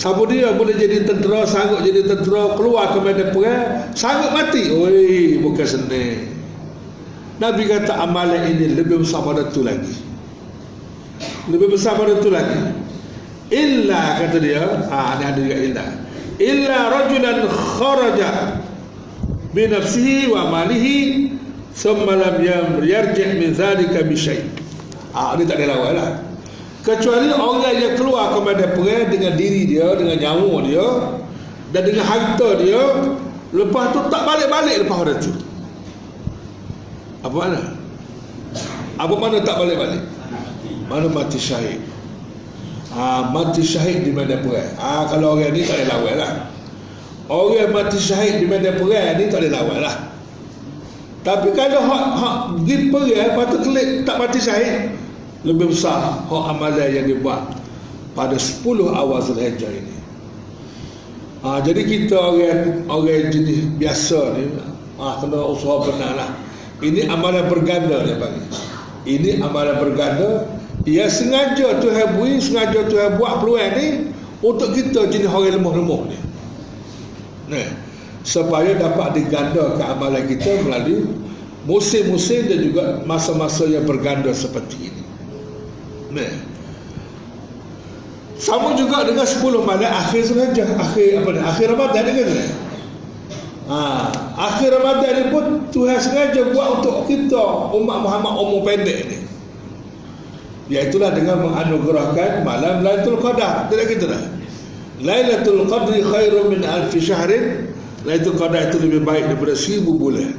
Siapa dia boleh jadi tentera, sanggup jadi tentera, keluar ke medan perang, sanggup mati. Oi, bukan senang. Nabi kata amalan ini lebih besar pada tu lagi. Lebih besar pada tu lagi. Illa, kata dia, ha, ada juga illa. Illa rajulan kharaja bi nafsihi wa malihi thumma lam yarji' min zalika bi syai'. Ah, dia tak ada lawan lah. Kecuali orang yang keluar kepada perang dengan diri dia, dengan nyawa dia dan dengan harta dia, lepas tu tak balik-balik lepas pada tu. Apa mana? Apa mana tak balik-balik? Mana mati syahid. Ha, mati syahid di medan perang. Ha, kalau orang ni tak ada lawan lah. Orang mati syahid di medan perang ni tak ada lawan lah. Tapi kalau hak hak di perang lepas tu klik tak mati syahid, lebih besar hak amalan yang dibuat pada sepuluh awal Zulhijjah ini. Ha, jadi kita orang orang jenis biasa ni, ha, kena usaha benar lah. Ini amalan berganda dia panggil. Ini amalan berganda. Ya, sengaja Tuhan beri, sengaja Tuhan buat peluang ni untuk kita jenis orang lemah-lemah ni. Nah, supaya dapat diganda ke amalan kita melalui musim-musim dan juga masa-masa yang berganda seperti ini. Nah, sama juga dengan sepuluh malam akhir Zulhijjah, akhir apa ni? Akhir Ramadan ni kan. Ah, akhir Ramadan ni pun Tuhan sengaja buat untuk kita umat Muhammad umur pendek ni. Iaitulah dengan menganugerahkan malam Lailatul Qadar. Tidak kita dah. Lailatul Qadri khairum min alfi syahrin. Lailatul Qadar itu lebih baik daripada seribu bulan.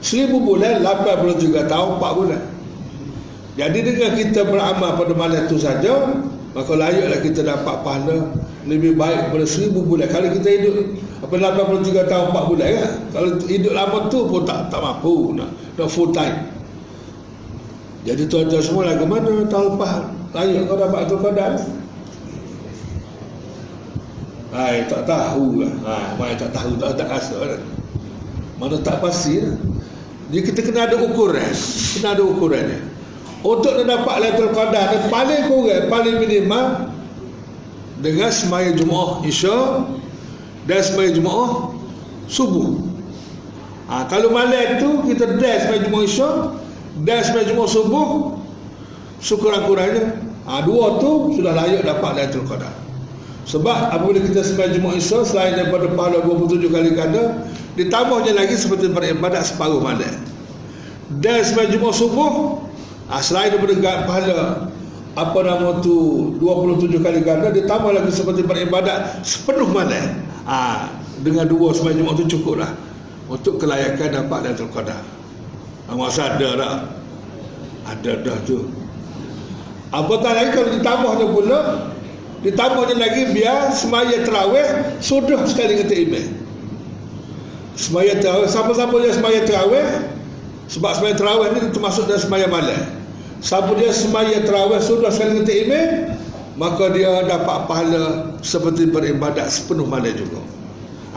Seribu bulan, lapan puluh tiga tahun, empat bulan. Jadi dengan kita beramal pada malam itu saja, maka layaklah kita dapat pahala lebih baik daripada seribu bulan. Kalau kita hidup lapan puluh tiga tahun, empat bulan kan? Kalau hidup lama tu pun tak, tak mampu nak, nak full time. Jadi tuan-tuan semua lah, ke mana tahun lepas layak kau dapat tu kau dah? Hai, tak tahu lah. Hai, mana tak tahu, tak, tak rasa lah. Mana tak pasti lah. Jadi kita kena ada ukuran. Kena ada ukuran ni. Untuk nak dapat Lailatul Qadar ni paling kurang, paling minimal dengan semaya Jumaat Isya dan semaya Jumaat Subuh. Ha, kalau malam tu kita dash semaya Jumaat Isya dan sebenarnya cuma subuh, sekurang-kurangnya ha, dua tu sudah layak dapat Lailatul Qadar. Sebab apabila kita sembahyang Jumaat Isya, selain daripada pahala dua puluh tujuh kali ganda, ditambahnya lagi seperti beribadat separuh malam. Dan sembahyang Jumaat Subuh, ha, selain daripada pahala apa nama tu dua puluh tujuh kali ganda, ditambah lagi seperti beribadat sepenuh malam. Ha, dengan dua sembahyang Jumaat tu cukup lah untuk kelayakan dapat Lailatul Qadar. Ha, masa ada tak? Ada dah tu. Apatah lagi kalau ditambahnya pula, ditambahnya lagi biar sembahyang terawih sudah sekali kata imam. Sembahyang terawih, siapa-siapa dia sembahyang terawih, sebab sembahyang terawih ni termasuk dalam sembahyang malam. Siapa dia sembahyang terawih sudah sekali kata imam, maka dia dapat pahala seperti beribadat sepenuh malam juga.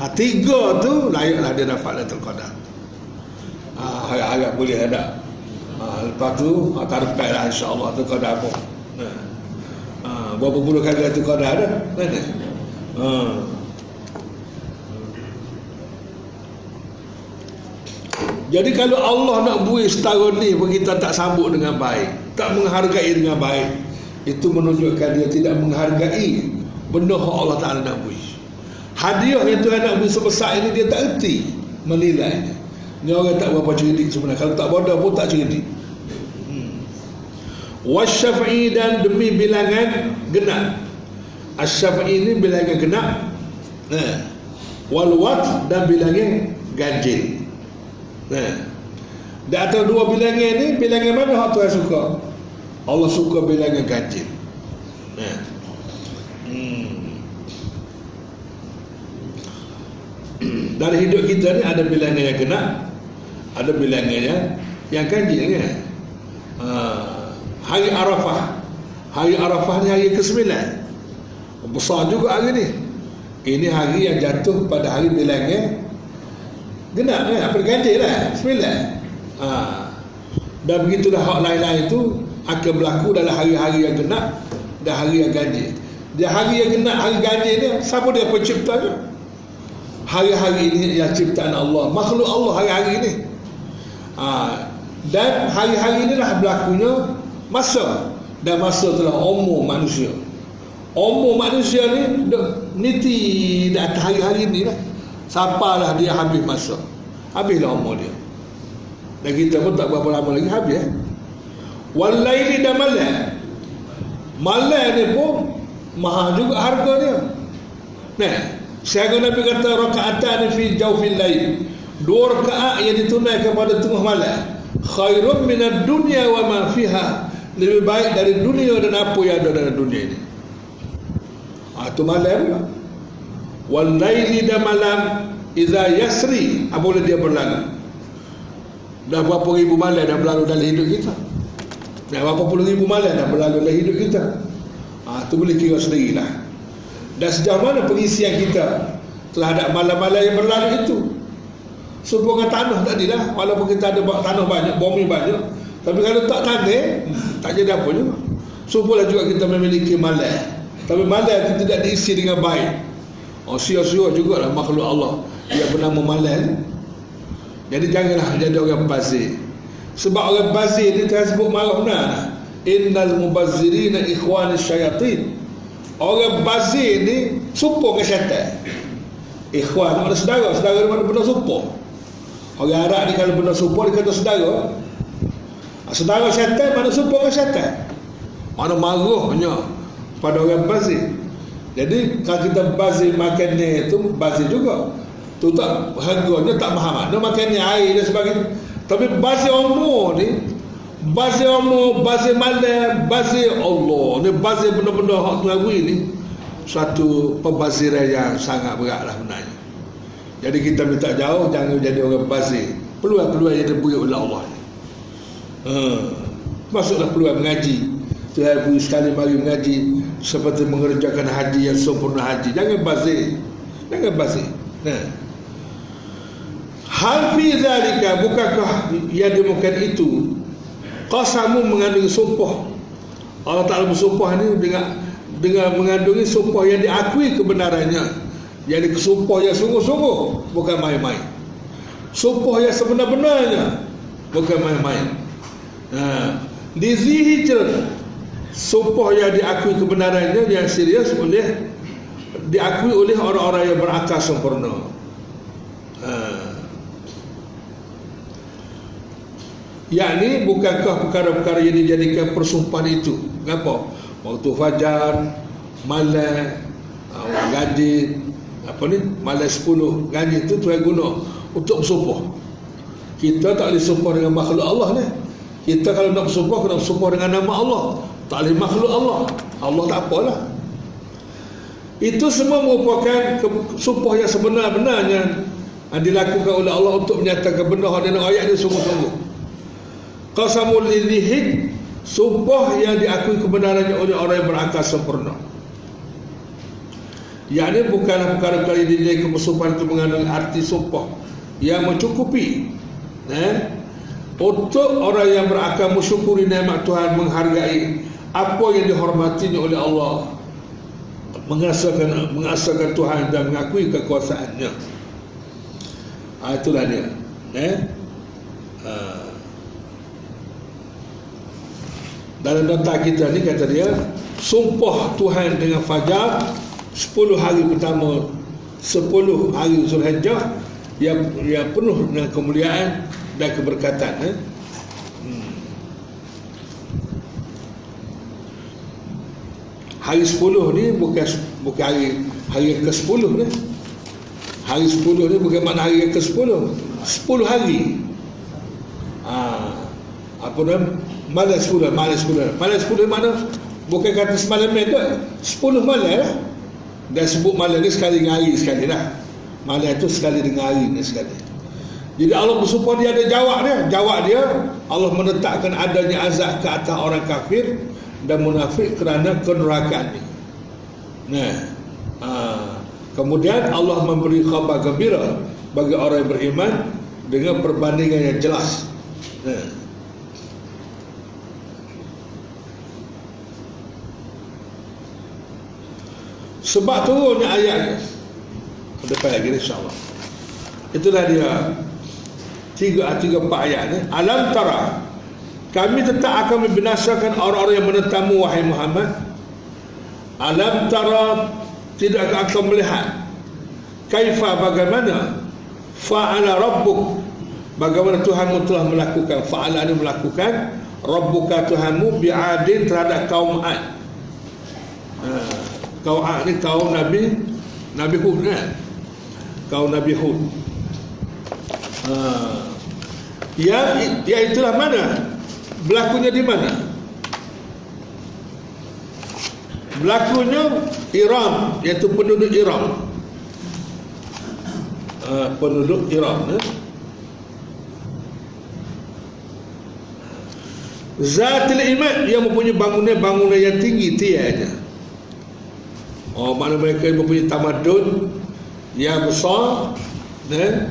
Ha, tiga tu layaklah dia dapat Lailatul Qadar. Ha, harap-harap boleh ada. Ha, lepas tu ha, tarifkan lah insyaAllah tu kau dah pun ha. Ha, berapa puluh kali tu kau dah ada mana? Ha. Jadi kalau Allah nak bui setahun ni kita tak sambut dengan baik, tak menghargai dengan baik, itu menunjukkan dia tidak menghargai benda Allah Ta'ala nak bui. Hadiah yang Tuhan nak bui sebesar ini dia tak erti menilainya. Ni orang tak berapa cerdik sebenarnya. Kalau tak bodoh pun tak cerdik. Wasyafi'i hmm. Dan demi bilangan genap. Asyafi'i ni bilangan genap. Nah. Walwat dan bilangan ganjil. Nah. Dan antara dua bilangan ni, bilangan mana hak Tuhan suka? Allah suka bilangan ganjil. Nah. Hmm. Dari hidup kita ni ada bilangan yang genap, ada bilangan yang yang ganjil kan? Ha, hari Arafah, hari Arafah ni hari kesembilan, besar juga hari ni. Ini hari yang jatuh pada hari bilangan genap kan? Apa ganjil lah, sembilan. Ha, dan begitulah hak lain-lain itu akan berlaku dalam hari-hari yang genap dan hari yang ganjil. Dia hari yang genap, hari ganjil ni siapa dia penciptanya? Hari-hari ini yang ciptaan Allah, makhluk Allah hari-hari ini. Ha, dan hari-hari inilah berlakunya masa, dan masa telah umur manusia. Umur manusia ni meniti di atas hari-hari ini lah. Sampalah dia habis masa, habislah umur dia. Dan kita pun tak berapa lama lagi habis eh? Walaili dan malam, malam ni pun mahal juga harga dia. Nah, sehingga Nabi kata rakaatan fi jawfil lail, dua rakaat yang ditunaikan pada tengah malam, khairum minad dunya wa ma fiha, lebih baik dari dunia dan apa yang ada dalam dunia ini. Ah tu malam. Wal laili dan malam iza yasri, apabila dia berlalu. Dah berapa ribu malam dah berlalu dalam hidup kita. Dah berapa puluh ribu malam dah berlalu dalam hidup kita. Ah tu boleh kira sendirilah. Dan sejauh mana pengisian kita terhadap malam-malam yang berlalu itu. Sumbangan tanah tadi lah, walaupun kita ada tanah banyak, bumi banyak, tapi kalau tak tanah, tak jadi apa juga. Sumbangan juga kita memiliki malam, tapi malam itu tidak diisi dengan baik. Oh, sia-sia jugalah makhluk Allah yang bernama malam. Jadi janganlah jadi orang bazir. Sebab orang bazir itu tersebut marah benar. Innal mubazzirina ikhwan syayatin, orang bazir ni supor ke syaitan. Ikhwan mana saudara, saudara mana benda supor. Orang Arab ni kalau benda supor dia kata saudara. Saudara syaitan mana supor ke syaitan. Mana marahnya pada orang bazir. Jadi kalau kita bazir makan ni tu bazir juga. Tu tak harganya tak mahal. Dia makan ni air dan sebagainya. Tapi bazir umur ni, bazir umur, bazir malam, bazir Allah ni, bazir benda-benda hak Tuhan ni satu pembaziran yang sangat berat lah benarnya. Jadi kita minta jauh, jangan jadi orang bazir. Peluang-peluang yang diberi oleh Allah ni hmm. masuklah peluang mengaji. Tuhan beri sekali mari mengaji, seperti mengerjakan haji yang sempurna haji. Jangan bazir, jangan bazir. Nah, hal fi zalika, bukankah yang dimakan itu qasamu mengandungi sumpah. Allah Ta'ala bersumpah ni dengan dengan mengandungi sumpah yang diakui kebenarannya, iaitu sumpah yang sungguh-sungguh, bukan main-main. Sumpah yang sebenar-benarnya, bukan main-main. Ha, dizihi cerita supaya diakui kebenarannya yang serius oleh diakui oleh orang-orang yang berakal sempurna. Ha. Yakni bukankah perkara-perkara yang dijadikan persumpahan itu? Kenapa? Waktu fajar, malam, gaji, apa ni? Malam sepuluh gaji itu Tuhan guna untuk bersumpah. Kita tak boleh sumpah dengan makhluk Allah ni. Kita kalau nak bersumpah, kena bersumpah dengan nama Allah. Tak boleh makhluk Allah. Allah tak apalah. Itu semua merupakan sumpah yang sebenar-benarnya yang dilakukan oleh Allah untuk menyatakan kebenaran dan ayat dia sungguh-sungguh. Qasamul lidhih, sumpah yang diakui kebenarannya oleh orang yang berakal sempurna. Yang ini bukanlah perkara-perkara yang dinilai kebersumpahan itu mengandung arti sumpah yang mencukupi eh? untuk orang yang berakal mensyukuri nikmat Tuhan, menghargai apa yang dihormatinya oleh Allah, mengasahkan mengasahkan Tuhan dan mengakui kekuasaannya. Ha, itulah dia. Eh? Ha. Dalam nota kita ni kata dia, sumpah Tuhan dengan fajar sepuluh hari pertama sepuluh hari Zulhijjah yang, yang penuh dengan kemuliaan dan keberkatan. Eh? Hari sepuluh ni bukan bukan hari hari ke-sepuluh ni. Hari sepuluh ni bukan makna hari ke-sepuluh. sepuluh hari. Ah, ha, apa nama? Malam sepuluh, malam sepuluh. Malam sepuluh mana? Bukan kata semalam ni dah. sepuluh malam lah. Dan sebut malam ni sekali dengan hari sekali lah. Malam tu sekali dengan hari ni sekali. Jadi Allah bersumpah dia ada jawab dia. Jawab dia, Allah menetapkan adanya azab ke atas orang kafir dan munafik kerana kenerakan ini. Nah, ha. Kemudian Allah memberi khabar gembira bagi orang yang beriman dengan perbandingan yang jelas. Nah. Sebab turunnya ayat ni. Depan lagi insya-Allah. Itulah dia tiga tiga empat ayat ni. Alam tara, kami tetap akan membinasakan orang-orang yang menentamu wahai Muhammad. Alam tara, tidak akan melihat. Kaifa, bagaimana? Fa'ala rabbuk, bagaimana Tuhanmu telah melakukan. Fa'ala ini melakukan. Rabbuka Tuhanmu bi'adin terhadap kaum Ad. Ha. Kaum Ad ni kaum Nabi Nabi Hud kan? Kaum Nabi Hud. Ha. Ya, ya itulah mana? Berlakunya di mana? Berlakunya Iram, iaitu penduduk Iram. Uh, penduduk Iram. Eh? Zatil Imad, yang mempunyai bangunan-bangunan yang tinggi tiarnya. Oh, makna mereka yang mempunyai tamadun yang besar. Eh?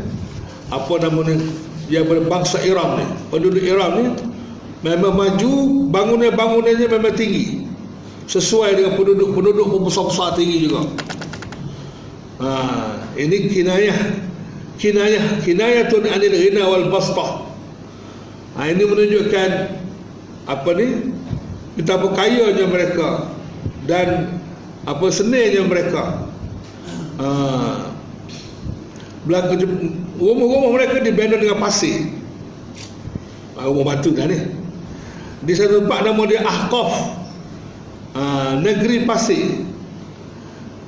Apa namanya? Yang berbangsa Iram ni. Penduduk Iram ni memang maju, bangunan-bangunannya memang tinggi, sesuai dengan penduduk-penduduk pun besar-besar tinggi juga. Ha, ini kinayah, kinayah, kinayatun anil ghina wal bastah. Ha, ini menunjukkan apa ni? Betapa kayanya mereka dan apa seninya mereka. Ha, belakang rumah-rumah mereka dibina dengan pasir. Ha, rumah batu dah ni. Di satu tempat nama dia Ahqaf, ha, negeri pasir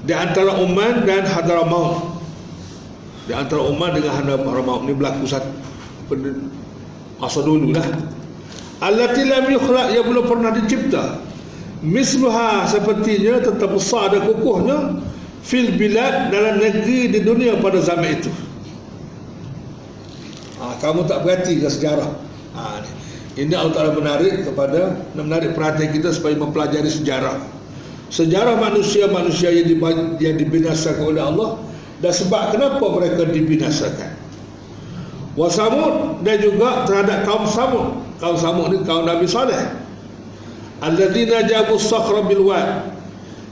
di antara Oman dan Hadramaut. Di antara Oman dengan Hadramaut ni berlaku satu masa dulu lah. Allati lam yukhlaq, yang belum pernah dicipta. Misluha, sepertinya tetap besar dan kukuhnya fil bilad, dalam negeri di dunia pada zaman itu. Ha, kamu tak berhati ke sejarah? Ha, ni. Ini Allah Ta'ala menarik kepada menarik perhatian kita supaya mempelajari sejarah. Sejarah manusia-manusia yang, yang dibinasakan oleh Allah dan sebab kenapa mereka dibinasakan. Wa Samud, dan juga terhadap kaum Samud. Kaum Samud ni kaum Nabi Saleh. Alladzina jabu as-sakhra bil wad,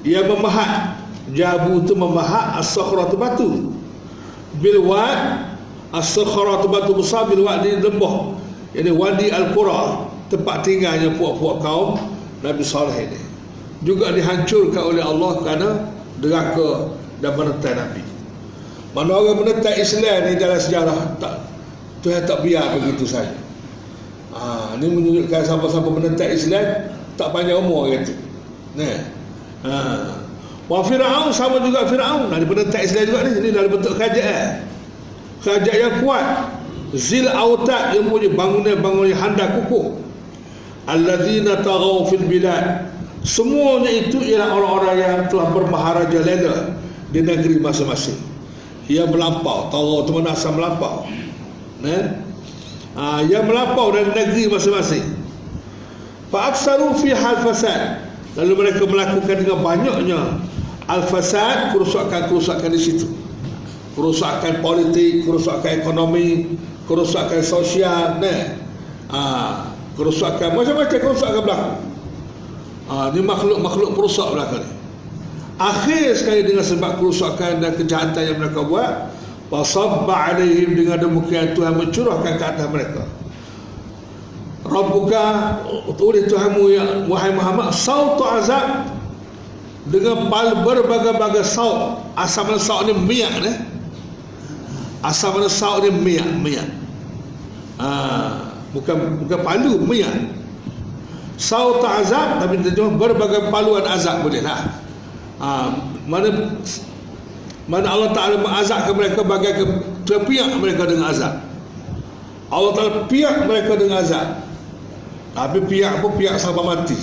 yang memahat. Jabu tu memahat, as-sakhra tu batu. Bil wad, as-sakhra tu batu besar, bil wad ni lembah. Jadi Wadi Al-Qura, tempat tinggalnya puak-puak kaum Nabi Saleh ini juga dihancurkan oleh Allah kerana deraka dan menentang Nabi. Mana orang menentang Islam ni dalam sejarah, tak, Tuhan tak biar begitu saja. Ha, ini menunjukkan siapa-siapa menentang Islam tak panjang umur gitu. Nah. Ha. Wah, Firaun sama juga. Firaun ada penentang Islam juga ni. Ini dalam bentuk kerajaan. Kerajaan yang kuat. Zil autat yang punya bangunan-bangunan handal kukuh. Allazina taghaw fil bilad. Semuanya itu ialah orang-orang yang telah bermaharaja leda di negeri masing-masing. Yang melampau, taghaw tu mana asal melampau. Nah. Ha, yang melampau dari negeri masing-masing. Fa aktsaru fi hal fasad. Lalu mereka melakukan dengan banyaknya al-fasad, kerusakan-kerusakan di situ. Kerusakan politik, kerusakan ekonomi, kerusakan sosial, nah. Ah, kerusakan macam-macam kerusakan berlaku. Ah, ni makhluk-makhluk perusak belaka ni. Akhir sekali dengan sebab kerusakan dan kejahatan yang mereka buat, wasabba alaihim, dengan demikian Tuhan mencurahkan ke atas mereka. Rabbuka, oleh Tuhanmu ya wahai Muhammad, sautu azab, dengan berbagai-bagai saut. Asam saut ni miak ni. Asam saut ni miak, miak. Ah, bukan bukan palu, miak. Sautu azab, tapi terjemah berbagai paluan azab bolehlah. Ah, mana mana Allah Taala mengazabkan mereka bagai terpiak mereka dengan azab. Allah Taala piak mereka dengan azab. Tapi pihak pun pihak sampai mati.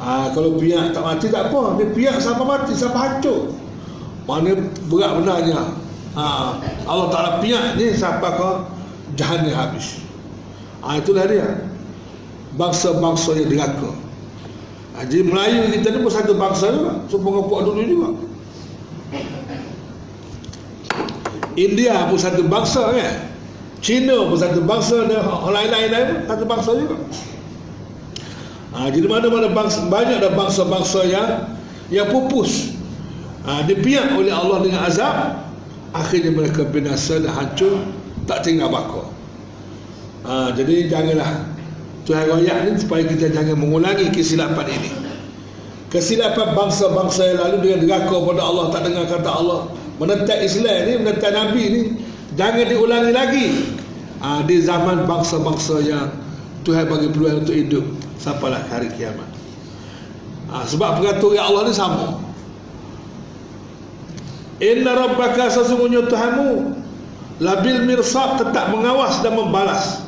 Ha, kalau pihak tak mati tak apa. Dia pihak sampai mati, sampai hancur. Mana berat benarnya. Ha, Allah Ta'ala pihak ni sampai ke jahanam habis. Ha, itulah dia. Bangsa-bangsa yang deraka. Ha, jadi Melayu kita ni pun satu bangsa juga. Semua ngepok dulu juga. India pun satu bangsa kan. Cina pun satu bangsa, dan lain-lain satu bangsa juga. Ha, jadi mana-mana bangsa, banyak ada bangsa-bangsa yang yang pupus. Ha, dipiak oleh Allah dengan azab, akhirnya mereka binasa dan hancur, tak tinggal bakar. Ha, jadi janganlah Tuhan royak ni supaya kita jangan mengulangi kesilapan ini. Kesilapan bangsa-bangsa yang lalu dengan deraka pada Allah, tak dengar kata Allah, menentang Islam ni, menentang Nabi ni, jangan diulangi lagi. Ha, di zaman bangsa-bangsa yang Tuhan bagi peluang untuk hidup sampailah hari kiamat. Ha, sebab peraturan Allah ni sama. Inna rabbaka, sesungguhnya Tuhanmu, labil mirsad, tetap mengawas dan membalas.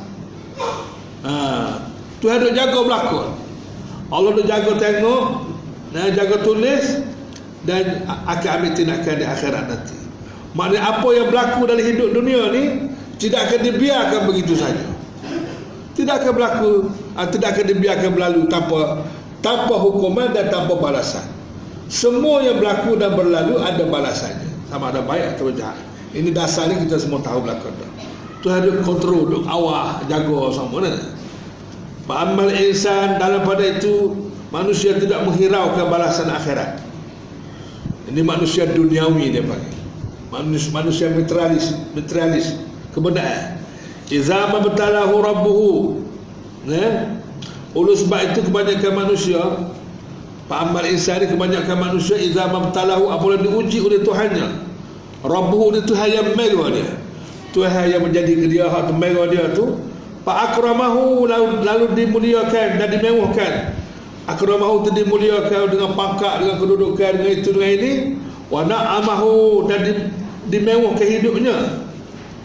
Ha, Tuhan duk jaga berlakon. Allah duk jaga tengok, dan jaga tulis, dan akan ambil tindakan di akhirat nanti. Maknanya apa yang berlaku dalam hidup dunia ni tidak akan dibiarkan begitu saja. Tidak akan berlaku, tidak akan dibiarkan berlalu tanpa tanpa hukuman dan tanpa balasan. Semua yang berlaku dan berlalu ada balasannya, sama ada baik atau jahat. Ini dasar ni kita semua tahu belakang dah. Tuhan duk kontrol, duk awal, jaga semua ni. Amal insan, dalam pada itu manusia tidak menghiraukan balasan akhirat. Ini manusia duniawi dia panggil. Manusia, manusia materialis, materialis kebenaran. Iza mabtalahu rabbuhu. Ya. Oleh sebab itu kebanyakan manusia, amal insan ni kebanyakan manusia, iza mabtalahu, apabila diuji oleh Tuhannya. Rabbuhu, ni Tuhan yang memerah dia. Tuhan yang menjadi dia, hak memerah dia tu, fa akramahu, lalu, lalu dimuliakan dan dimewahkan. Akramahu tu dimuliakan dengan pangkat, dengan kedudukan, dengan itu, dengan ini. Wa na'amahu, dan di, dimewahkan hidupnya,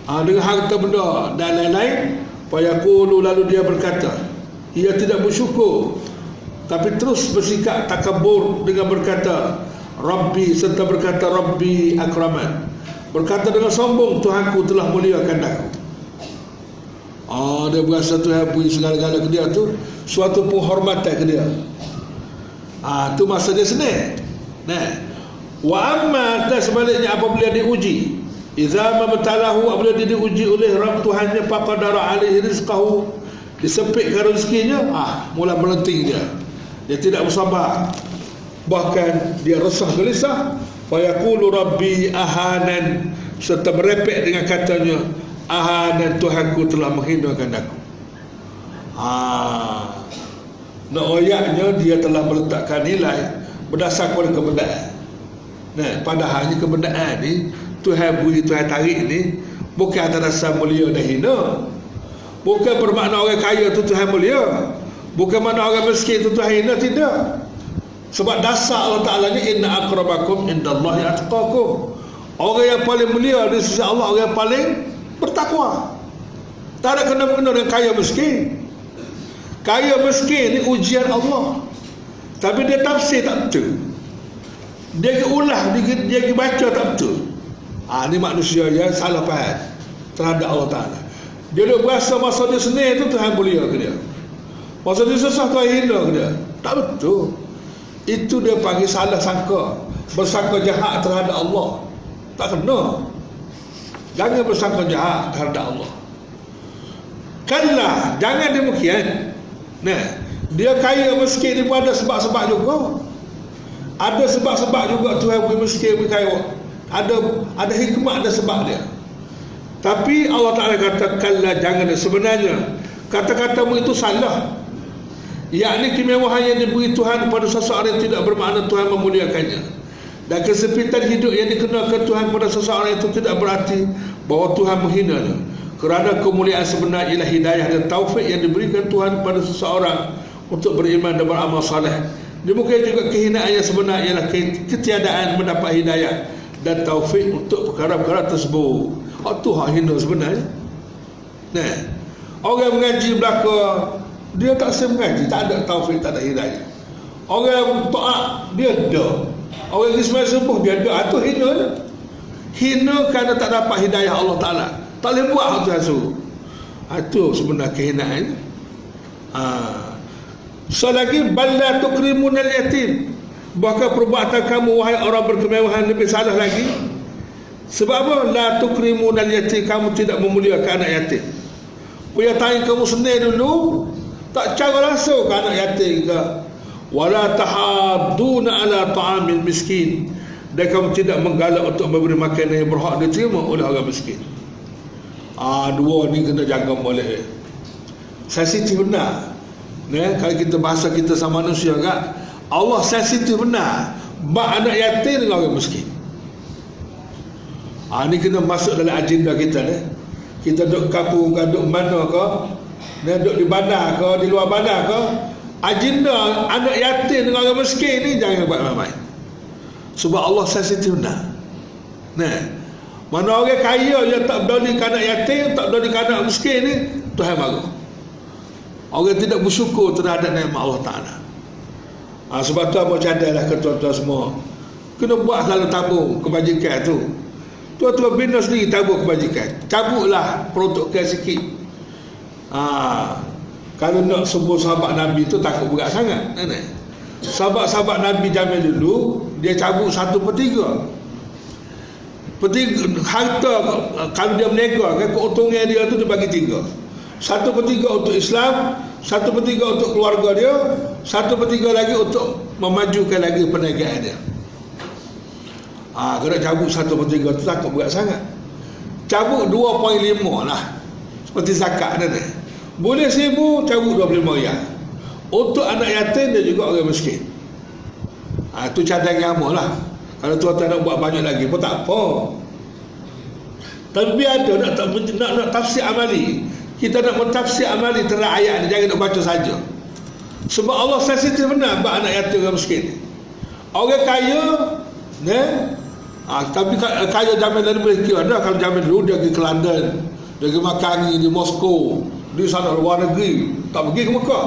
ha, dengan harta benda dan lain-lain. Fayaqulu, lalu dia berkata, ia tidak bersyukur tapi terus bersikap takabur dengan berkata Rabbi, serta berkata Rabbi akraman, berkata dengan sombong, Tuhanku telah muliakan aku. Ah, dia berasa Tuhan beri segala-gala ke dia tu suatu penghormatan ke dia. Ah, tu masa dia senang. Nah, wa amma, dan sebaliknya apabila diuji, iza mabtalahu, apabila dia diuji oleh Rabb Tuhannya, faqadara alaihi rizqahu, disempitkan rezekinya, ah, mula melenting dia, dia tidak bersabar, bahkan dia resah gelisah. Fayaqulu Rabbi ahanan, serta merepek dengan katanya, ahanan, Tuhanku telah menghinakan aku. Ah, Noyaknya dia telah meletakkan nilai berdasar kepada kebendaan. Nah, padahalnya kebendaan ni Tuhan beri, Tuhan tarik ni bukan atas dasar mulia dan hina. Bukan bermakna orang kaya tu Tuhan mulia, bukan makna orang miskin tu Tuhan hina, tidak. Sebab dasar Allah Ta'ala ni inna akrabakum indallahi atqakum. Orang yang paling mulia di sisi Allah orang yang paling bertakwa. Tak ada kena-kena dengan kaya miskin. Kaya miskin ni ujian Allah, tapi dia tafsir tak betul, dia ulah, dia, dia baca tak betul. Ha, ni manusia yang salah faham terhadap Allah Ta'ala. Dia duk berasa masa dia senang tu Tuhan mulia ke dia, masa dia susah Tuhan hina ke dia. Tak betul. Itu dia panggil salah sangka, bersangka jahat terhadap Allah. Tak kena. Jangan bersangka jahat terhadap Allah. Kanlah, jangan demikian. Nah, dia kaya miskin ni pun ada sebab-sebab juga. Ada sebab-sebab juga Tuhan beri miskin, beri kaya. Ada ada hikmah, ada sebab dia. Tapi Allah Ta'ala katakanlah jangan. Sebenarnya kata-katamu itu salah. Yakni kemewahan yang diberi Tuhan kepada seseorang yang tidak bermakna Tuhan memuliakannya. Dan kesempitan hidup yang dikenakan Tuhan kepada seseorang itu tidak berarti bahawa Tuhan menghinanya. Kerana kemuliaan sebenar ialah hidayah dan taufik yang diberikan Tuhan kepada seseorang untuk beriman dan beramal soleh. Demikian juga kehinaan yang sebenar ialah ketiadaan mendapat hidayah dan taufik untuk perkara-perkara tersebut. Oh, Tuhan hina sebenarnya. Nah, orang mengaji belaka dia tak sempat mengaji, tak ada taufik, tak ada hidayah. Orang taat dia ada, orang Ismail sembuh dia ada. Itu hina. Hina kerana tak dapat hidayah Allah Ta'ala. Tak boleh buat orang Tuhan suruh. Itu sebenarnya kehinaan. Ha. Selagi bala tukrimunal yatim. Bahkan perbuatan kamu wahai orang berkemewahan lebih salah lagi. Sebab apa? La tukrimunal yatim, kamu tidak memuliakan anak yatim. Punya tangan kamu sendiri dulu, tak cara langsung ke anak yatim ke. Wala tahadduna ala ta'amil miskin. Dan kamu tidak menggalak untuk memberi makanan yang berhak diterima oleh orang miskin. Ah, dua ni kena jaga boleh. Sensitif benar. Nah, kalau kita bahasa kita sama manusia kan, Allah sensitif benar bab anak yatim dengan orang miskin. Ah, ni kena masuk dalam agenda kita ni. Kita duduk kampung, duduk mana ke, nah duduk di bandar ke, di luar bandar ke, agenda anak yatim dengan orang miskin ni jangan buat ramai. Sebab Allah sensitif benar. Nah, mana orang kaya yang tak peduli kanak yatim, tak peduli kanak miskin ni, Tuhan marah. Orang tidak bersyukur terhadap nikmat Allah Ta'ala. Ha, sebab tu abang cadanglah ke tuan-tuan semua, kena buat kalau tabung kebajikan tu. Tuan-tuan bina sendiri tabung kebajikan. Cabutlah peruntukkan sikit. Ha, kalau nak sebut sahabat Nabi tu takut berat sangat. Sahabat-sahabat Nabi zaman dulu, dia cabut satu per tiga. Penting harta kalau dia meniaga kan, keuntungan dia tu dia bagi tiga. Satu per tiga untuk Islam, satu per tiga untuk keluarga dia, satu per tiga lagi untuk memajukan lagi perniagaan dia. Ah, ha, kena cabut satu per tiga tu takut berat sangat. Cabut dua perpuluhan lima lah. Seperti zakat ni. Boleh seribu cabut dua puluh lima riyal. Untuk anak yatim dan juga orang miskin. Ah, ha, tu cadangan amal lah. Kalau tuan-tuan nak buat banyak lagi pun tak apa. Tapi ada nak, nak, nak tafsir amali. Kita nak mentafsir amali terhadap ayat ni, jangan nak baca saja. Sebab Allah sensitif benar buat anak yatim orang miskin. Orang kaya ne? Ha, tapi kaya zaman dulu boleh kira dah. Kalau zaman dulu dia pergi ke London, dia pergi Makangi, di Moskow, di sana luar negeri, tak pergi ke Mekah.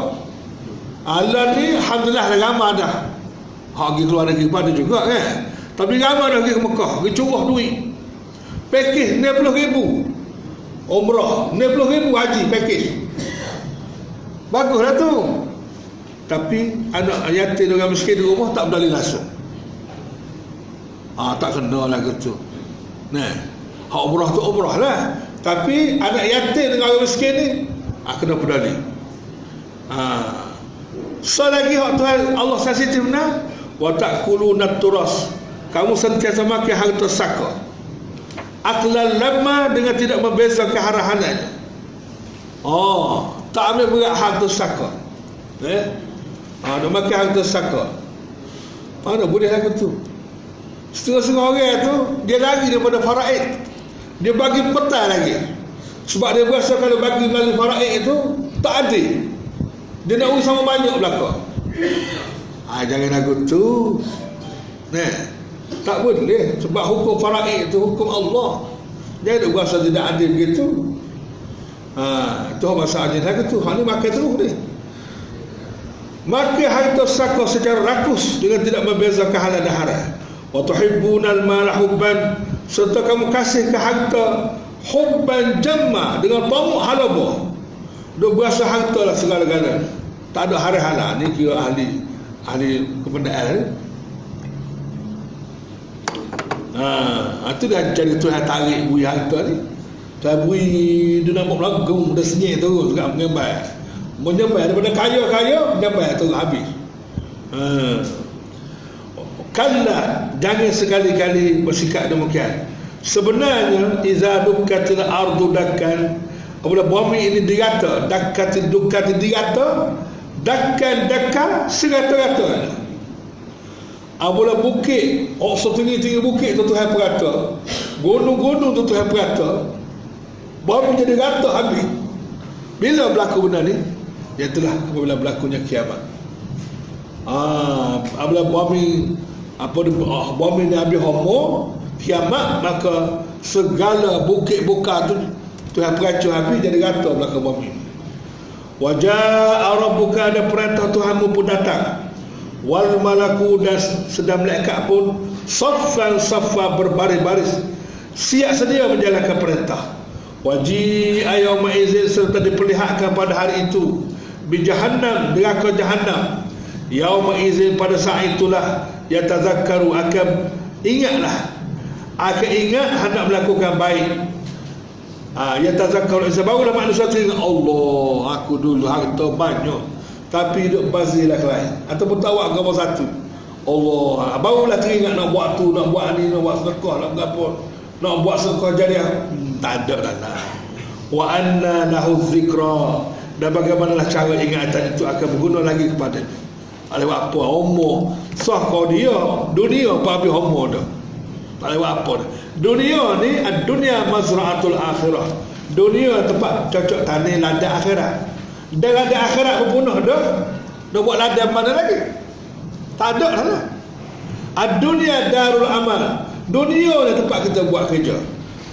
Allah ni alhamdulillah dah ramah dah. Hak pergi ke luar negeri pun ada juga kan. Tapi ramai dah pergi ke Mekah, pergi curah duit. Pakej enam puluh ribu umrah, enam puluh ribu haji pakej. Baguslah tu. Tapi anak yatim orang miskin di rumah tak berdalil langsung. Ah, tak kenalah gitu. Nah, hak umrah tu umrah lah. Tapi anak yatim dengan orang miskin ni ah, kena berdalil. Ah, selagi hak Tuhan Allah sensitif benar, wa taquluna turas, kamu sentiasa makan harta saka aklan lama dengan tidak membezakan harahannya. Oh, tak ambil berat harta saka. Eh? ha, nak makan harta saka. Mana boleh lagu tu? Setengah-setengah orang tu dia lari daripada faraid, dia bagi petang lagi. Sebab dia berasa kalau bagi melalui faraid itu tak adil, dia nak urus sama banyak belakang. Ha, jangan lagu tu. Nah, tak boleh. Sebab hukum faraid itu hukum Allah. Dia nak berasa tidak adil begitu. Ha, tu masalah dia lagu tu. Hang ni makan terus ni. Maka harta sedekah secara rakus dengan tidak membezakan halal dan haram. Wa tuhibbunal mala hubban, serta kamu kasih ke harta hubban jamma dengan pamuk halaba. Duk berasa harta lah segala-galanya. Tak ada haram halal ni kira ahli ahli kebendaan. Ha, itu dah jadi Tuhan tarik bui harta ni. Tuhan bui dia nampak belakang dia senyir terus dekat pengembar. Menyembah daripada kaya-kaya, menyembah tu habis. Hmm. Kalla, jangan sekali-kali bersikap demikian. Sebenarnya iza dukkatil ardu dakkan, apabila bumi ini dirata, dakkatil dukkatil dirata, dakkan dakkan serata-rata. Apabila bukit, oh setinggi-tinggi bukit tu Tuhan perata, gunung-gunung tu Tuhan perata, bumi jadi rata habis. Bila berlaku benda ni? Iaitulah apabila berlakunya kiamat. Ah, apabila bumi apa ah, bumi ni habis homo kiamat, maka segala bukit buka tu Tuhan peracun habis jadi rata belakang bumi. Wa jaa rabbuka, ada perintah Tuhanmu pun datang. Wal malaku, dan sedang malaikat pun saffan saffa, berbaris-baris siap sedia menjalankan perintah. Wa jaa yauma idzin, serta diperlihatkan pada hari itu bi jahannam, neraka jahannam. Yauma izin, pada saat itulah ya tazakkaru, akan ingatlah, akan ingat hendak melakukan baik. Ah ya tazakkaru, barulah manusia teringat Allah, aku dulu harta banyak tapi duk bazirlah lain ataupun tawak agama satu Allah, barulah teringat nak buat tu, nak buat ni, nak buat sedekah, nak apa, nak buat sedekah jariah. hmm, tak ada lah. Wa anna lahu dzikra, dan bagaimanalah cara ingatan itu akan berguna lagi kepada dia. Tak lewat apa homo sah kau dia dunia apa habis homo dah. Tak lewat apa dah. Dunia ni ad-dunia mazra'atul akhirah, dunia tempat cocok tanam ladang akhirat. Dan ladang akhirat berpunah dah, dah buat ladang mana lagi? Tak ada lah. Ad-dunia darul amal, dunia ni tempat kita buat kerja.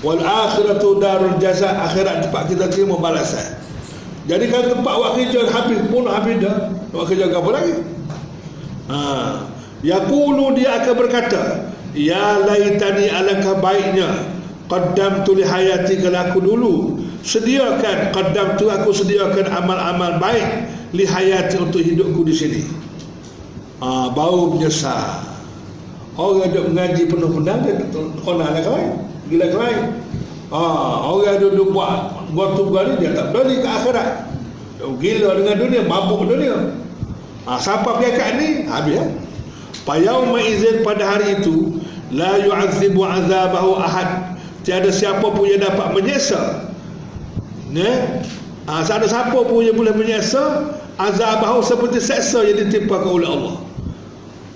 Wal akhiratu darul jaza, akhirat tempat kita terima balasan. Jadi kalau tempat awak kerja habis pun habis dah, awak kerja apa lagi? Ha, yaqulu, dia akan berkata, ya laitani, alangkah baiknya qaddamtu li hayati, kalau aku dulu sediakan, qaddamtu, aku sediakan amal-amal baik li hayati, untuk hidupku di sini. Ha, baru menyesal. Orang duduk mengaji penuh pedang dia kena nak lain, gila lain. Ah, orang duduk buat buat tugas ni dia tak peduli ke akhirat. Gila dengan dunia, mabuk dunia. Ah, siapa piakat ni habis ya. Payauma izin, pada hari itu la yu'azibu azabahu ahad, tiada siapa pun yang dapat menyiksa. Neh. Ah, tak ada siapa pun yang boleh menyiksa azabahu seperti seksa yang ditimpakan oleh Allah.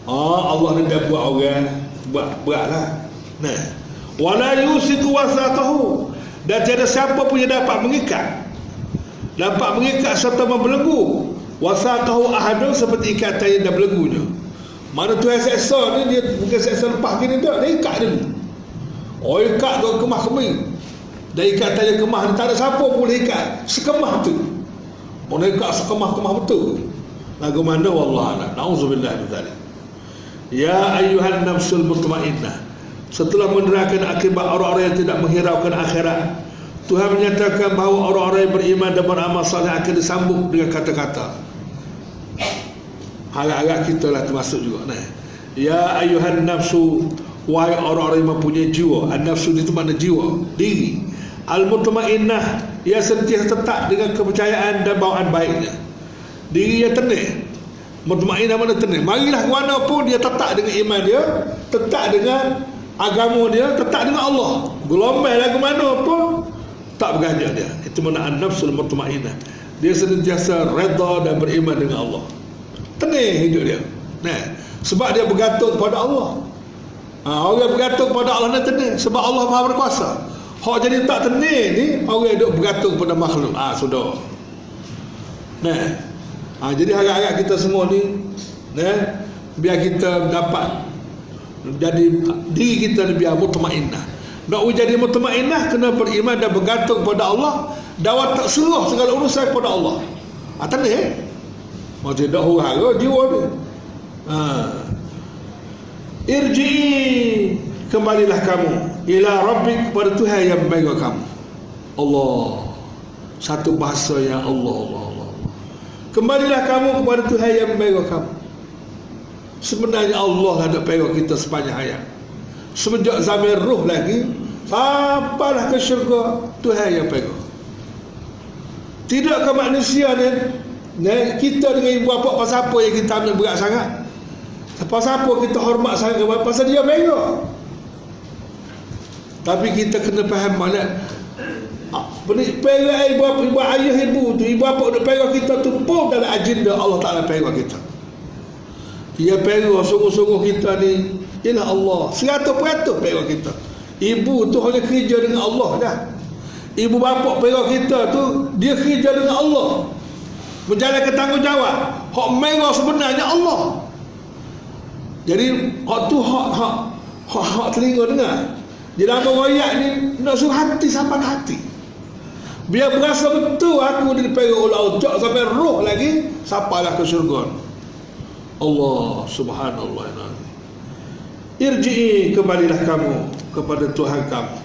Ah, Allah ni dah buat orang buat beratlah. Nah. Wala yusiku wasaqahu, dan tiada siapa pun yang dapat mengikat, dapat mengikat serta membelenggu wasaqahu ahadun, seperti ikatan dan belenggunya. Mana Tuhan seksa ni, dia bukan seksa lepas gini dah, dia ikat dulu. Oh, ikat ke kemah kemih, dan ikatan yang kemah ni tak ada siapa pun boleh ikat sekemah tu. Orang ikat sekemah-kemah betul lagu mana. Wallah na'udzubillah minzalik. Ya ayyuhan nafsul mutmainnah, setelah menerangkan akibat orang-orang yang tidak menghiraukan akhirat, Tuhan menyatakan bahawa orang-orang yang beriman dan beramal soleh akan disambung dengan kata-kata. Harap-harap kita lah termasuk juga nah. Ya ayuhan nafsu, wahai orang-orang yang mempunyai jiwa. An-nafsu itu mana jiwa? Diri. Al-mutmainnah, ia sentiasa tetap dengan kepercayaan dan bawaan baiknya. Diri yang tenang, mutmainnah mana tenang. Marilah mana pun dia tetap dengan iman dia, tetap dengan agama dia, tetap dengan Allah. Gelombang lagu mana pun tak berganjak dia. Itu mana an-nafsul mutmainnah, dia sentiasa redha dan beriman dengan Allah. pening hidup dia, nah, sebab dia bergantung kepada Allah. Ha, orang bergantung kepada Allah nak tenang sebab Allah Maha Berkuasa. Hak jadi tak tenang ni orang duk bergantung kepada makhluk. Ah, ha, sudah. Nah. Ha, jadi harap-harap kita semua ni nah, biar kita dapat jadi diri kita ni biar mutmainnah. Nak jadi mutmainnah kena beriman dan bergantung kepada Allah, dawat tak seluruh segala urusan kepada Allah. Ah, ha, tenang. Macam dak huru-hara jiwa tu. Ha. Irji'i, kembalilah kamu ila rabbik, kepada Tuhan yang memegang kamu. Allah, satu bahasa yang Allah, Allah, Allah. Kembalilah kamu kepada Tuhan yang memegang kamu. Sebenarnya Allah ada pegang kita sepanjang hayat, semenjak zaman ruh lagi sampailah ke syurga, Tuhan yang pegang. Tidakkah manusia ni, ni kita dengan ibu bapa, pasal apa yang kita ambil berat sangat? Pasal apa kita hormat sangat? Pasal dia merah. Tapi kita kena faham malah perah ibu, ibu ayah ibu tu, ibu bapa duk perah kita tu pun dalam agenda Allah Ta'ala perah kita. Dia perah sungguh-sungguh kita ni ialah Allah, seratus peratus perah kita. Ibu tu hanya kerja dengan Allah dah. Ibu bapa perah kita tu, dia kerja dengan Allah, menjalankan tanggungjawab. Hak merah sebenarnya Allah. Jadi hak tu hak hak hak, hak telinga dengar. Di dalam royak ni nak suruh hati sampai hati. Biar berasa betul aku dipegang oleh Allah sampai roh lagi sampailah ke syurga. Allah subhanallah. Irji'i, kembalilah kamu kepada Tuhan kamu.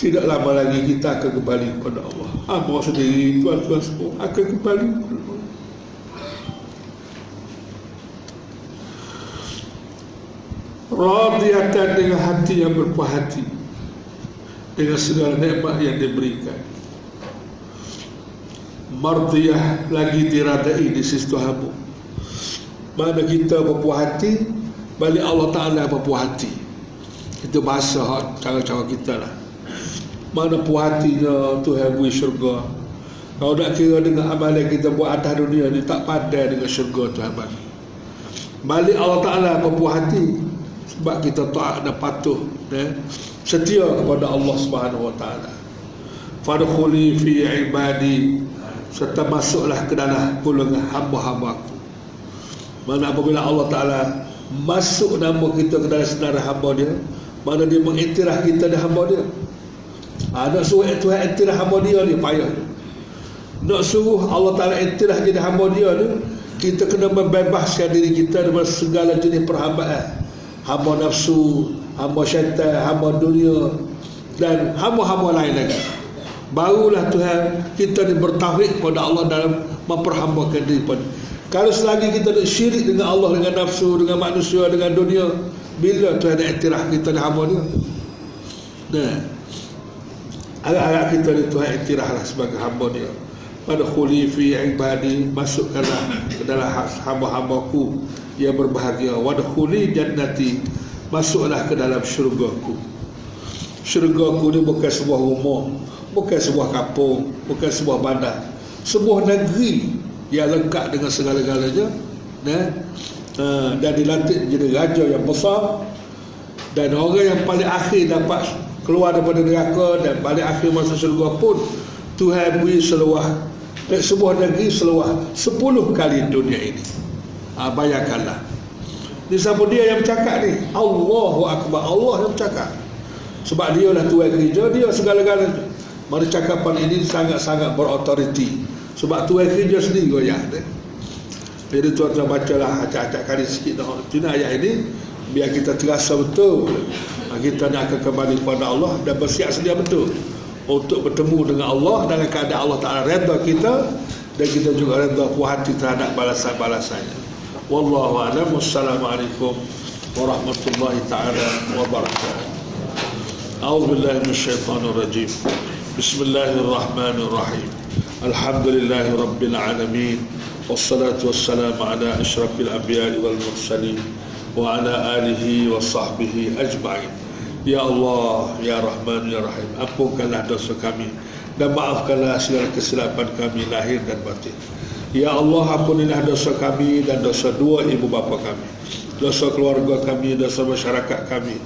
Tidak lama lagi kita akan kembali kepada Allah. Abang sendiri, tuan-tuan semua akan kembali kepada Allah. Radiyatan, dengan hati yang berpuas hati dengan segala nikmat yang diberikan. Mardiyah, lagi diradai di sisi Tuhanmu. Mana kita berpuas hati, balik Allah Ta'ala berpuas hati. Itu bahasa cara-cara kita lah. Mana puas hatinya Tuhan beri syurga. Kalau nak kira dengan amalan kita buat atas dunia ni tak pandai dengan syurga Tuhan bagi. Balik Allah Ta'ala berpuas hati sebab kita taat dan patuh eh? setia kepada Allah Subhanahu Wa Ta'ala. Fadkhuli fi ibadi, serta masuklah ke dalam golongan hamba-hambaku. Mana apabila Allah Ta'ala masuk nama kita ke dalam saudara hamba dia, mana dia mengiktiraf kita dan hamba dia. Ha, nak suruh Tuhan iktiraf hamba dia ni payah. Nak suruh Allah Ta'ala iktiraf jadi hamba dia ni, kita kena membebaskan diri kita daripada segala jenis perhambaan. Hamba nafsu, hamba syaitan, hamba dunia, dan hamba-hamba lain lagi. Barulah Tuhan kita ni bertauhid kepada Allah dalam memperhambakan diri. Kalau selagi kita syirik dengan Allah, dengan nafsu, dengan manusia, dengan dunia, bila Tuhan iktiraf kita ni hamba dia? Nah, agak-agak kita ni Tuhan iktiraflah sebagai hamba dia. Pada khuli fi ibadi, masukkanlah ke dalam hamba-hambaku yang berbahagia. Wadkhuli jannati, masuklah ke dalam syurgaku. Syurgaku ni bukan sebuah rumah, bukan sebuah kampung, bukan sebuah bandar, sebuah negeri yang lengkap dengan segala-galanya nah, uh, dan dilantik jadi raja yang besar. Dan orang yang paling akhir dapat keluar daripada neraka dan balik akhir masa syurga pun Tuhan beri seluah eh, sebuah negeri seluah sepuluh kali dunia ini. Ha, bayangkanlah ni siapa dia yang bercakap ni? Allahu Akbar, Allah yang bercakap. Sebab dia lah Tuhan kerja, dia segala-galanya. Mari cakapan ini sangat-sangat berotoriti sebab Tuhan kerja sendiri ya. Jadi tuan-tuan bacalah acak-acak kali sikit dah ayat ini biar kita terasa betul kita nak kembali kepada Allah dan bersiap sedia betul untuk bertemu dengan Allah dalam keadaan Allah Ta'ala redha kita dan kita juga redha puas hati terhadap balasan-balasannya. Wallahu a'lam. Assalamualaikum warahmatullahi ta'ala wabarakatuh. A'udzu billahi minasyaitonir rajim. Bismillahirrahmanirrahim. Alhamdulillahi rabbil alamin. Wassalatu wassalamu ala asyrafil anbiya'i wal mursalin wa ala alihi wa sahbihi ajma'in. Ya Allah, ya Rahman, ya Rahim, ampunkanlah dosa kami dan maafkanlah segala kesilapan kami lahir dan batin. Ya Allah, ampunilah dosa kami dan dosa dua ibu bapa kami, dosa keluarga kami, dosa masyarakat kami,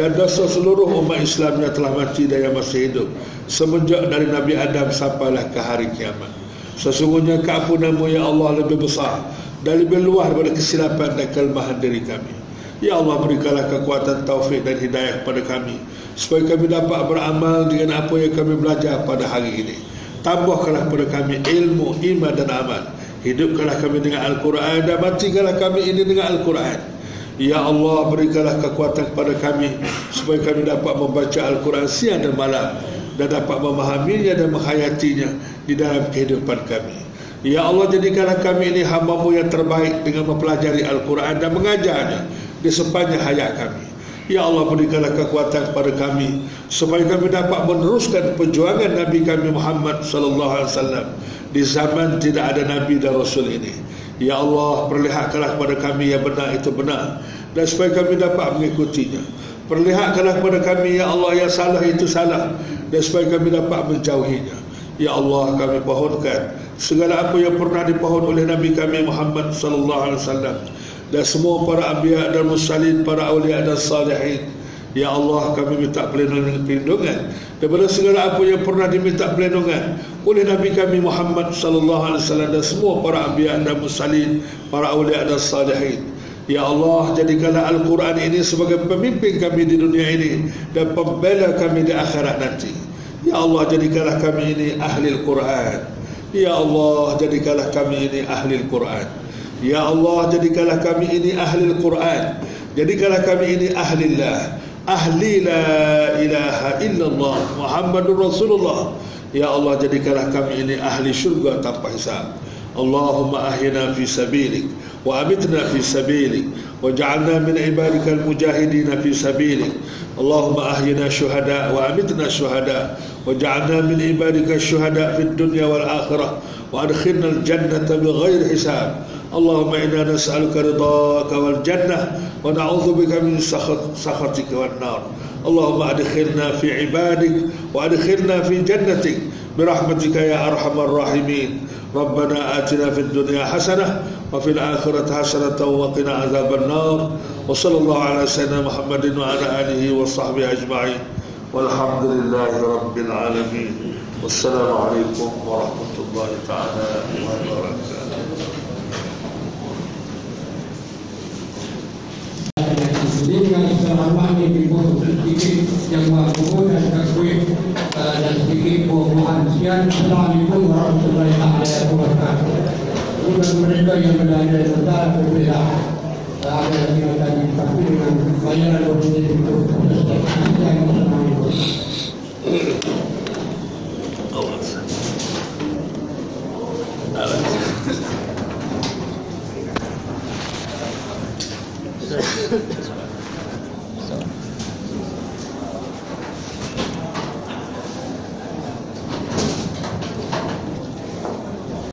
dan dosa seluruh umat Islam yang telah mati dan yang masih hidup semenjak dari Nabi Adam sampailah ke hari kiamat. Sesungguhnya keampunan-Mu, ya Allah, lebih besar dan lebih luas daripada kesilapan dan kelemahan diri kami. Ya Allah, berikanlah kekuatan, taufik dan hidayah kepada kami supaya kami dapat beramal dengan apa yang kami belajar pada hari ini. Tambahkanlah kepada kami ilmu, iman dan amal. Hidupkanlah kami dengan Al-Quran dan matikanlah kami ini dengan Al-Quran. Ya Allah, berikanlah kekuatan kepada kami supaya kami dapat membaca Al-Quran siang dan malam dan dapat memahaminya dan menghayatinya di dalam kehidupan kami. Ya Allah, jadikanlah kami ini hamba-Mu yang terbaik dengan mempelajari Al-Quran dan mengajarnya di sepanjang hayat kami. Ya Allah, berikanlah kekuatan kepada kami supaya kami dapat meneruskan perjuangan Nabi kami Muhammad sallallahu alaihi wasallam di zaman tidak ada Nabi dan Rasul ini. Ya Allah, perlihatkanlah kepada kami yang benar itu benar dan supaya kami dapat mengikutinya. Perlihatkanlah kepada kami, ya Allah, yang salah itu salah dan supaya kami dapat menjauhinya. Ya Allah, kami pohonkan segala apa yang pernah dipohon oleh Nabi kami Muhammad sallallahu alaihi wasallam dan semua para anbiya dan mursalin, para awliya dan salihin. Ya Allah, kami minta perlindungan daripada segala apa yang pernah diminta perlindungan oleh Nabi kami Muhammad sallallahu alaihi wasallam dan semua para anbiya dan mursalin, para awliya dan salihin. Ya Allah, jadikanlah Al-Quran ini sebagai pemimpin kami di dunia ini dan pembela kami di akhirat nanti. Ya Allah, jadikanlah kami ini ahli Al-Quran. Ya Allah, jadikanlah kami ini ahli Al-Quran. Ya Allah, jadikanlah kami ini ahli Al-Quran. Jadikanlah kami ini ahlillah, ahli la ilaha illallah Muhammadur Rasulullah. Ya Allah, jadikanlah kami ini ahli syurga tanpa hisab. Allahumma ahyina fi sabilik wa amitna fi sabilik waj'alna min ibadikal mujahidina fi sabilik. Allahumma ahyina syuhada wa amitna syuhada waj'alna min ibadikal syuhada fid dunya wal akhirah wa adkhilna al jannata bighairi hisab. Allahumma inna nas'aluka ridhaka wal jannah wa na'udzu bika min sakhatika wan nar. Allahumma adkhilna fi ibadik wa adkhilna fi jannatik bi rahmatika ya arhamar rahimin. Rabbana atina fid dunya hasanah wa fil akhirati hasanah wa qina azaban nar. Wa sallallahu ala sayyidina Muhammadin wa ala alihi wa sahbihi ajma'in. Walhamdulillahi rabbil alamin. Wassalamu alaikum warahmatullahi ta'ala wabarakatuh. Dengan keselamatan yang dibuat sedikit yang makmur dan takwi dan sedikit perbuatan sian Assalamualaikum warahmatullahi wabarakatuh. Untuk mereka yang berada di luar negeri, ada yang berada di kampung dengan bayaran berjenis itu. Allah Allah.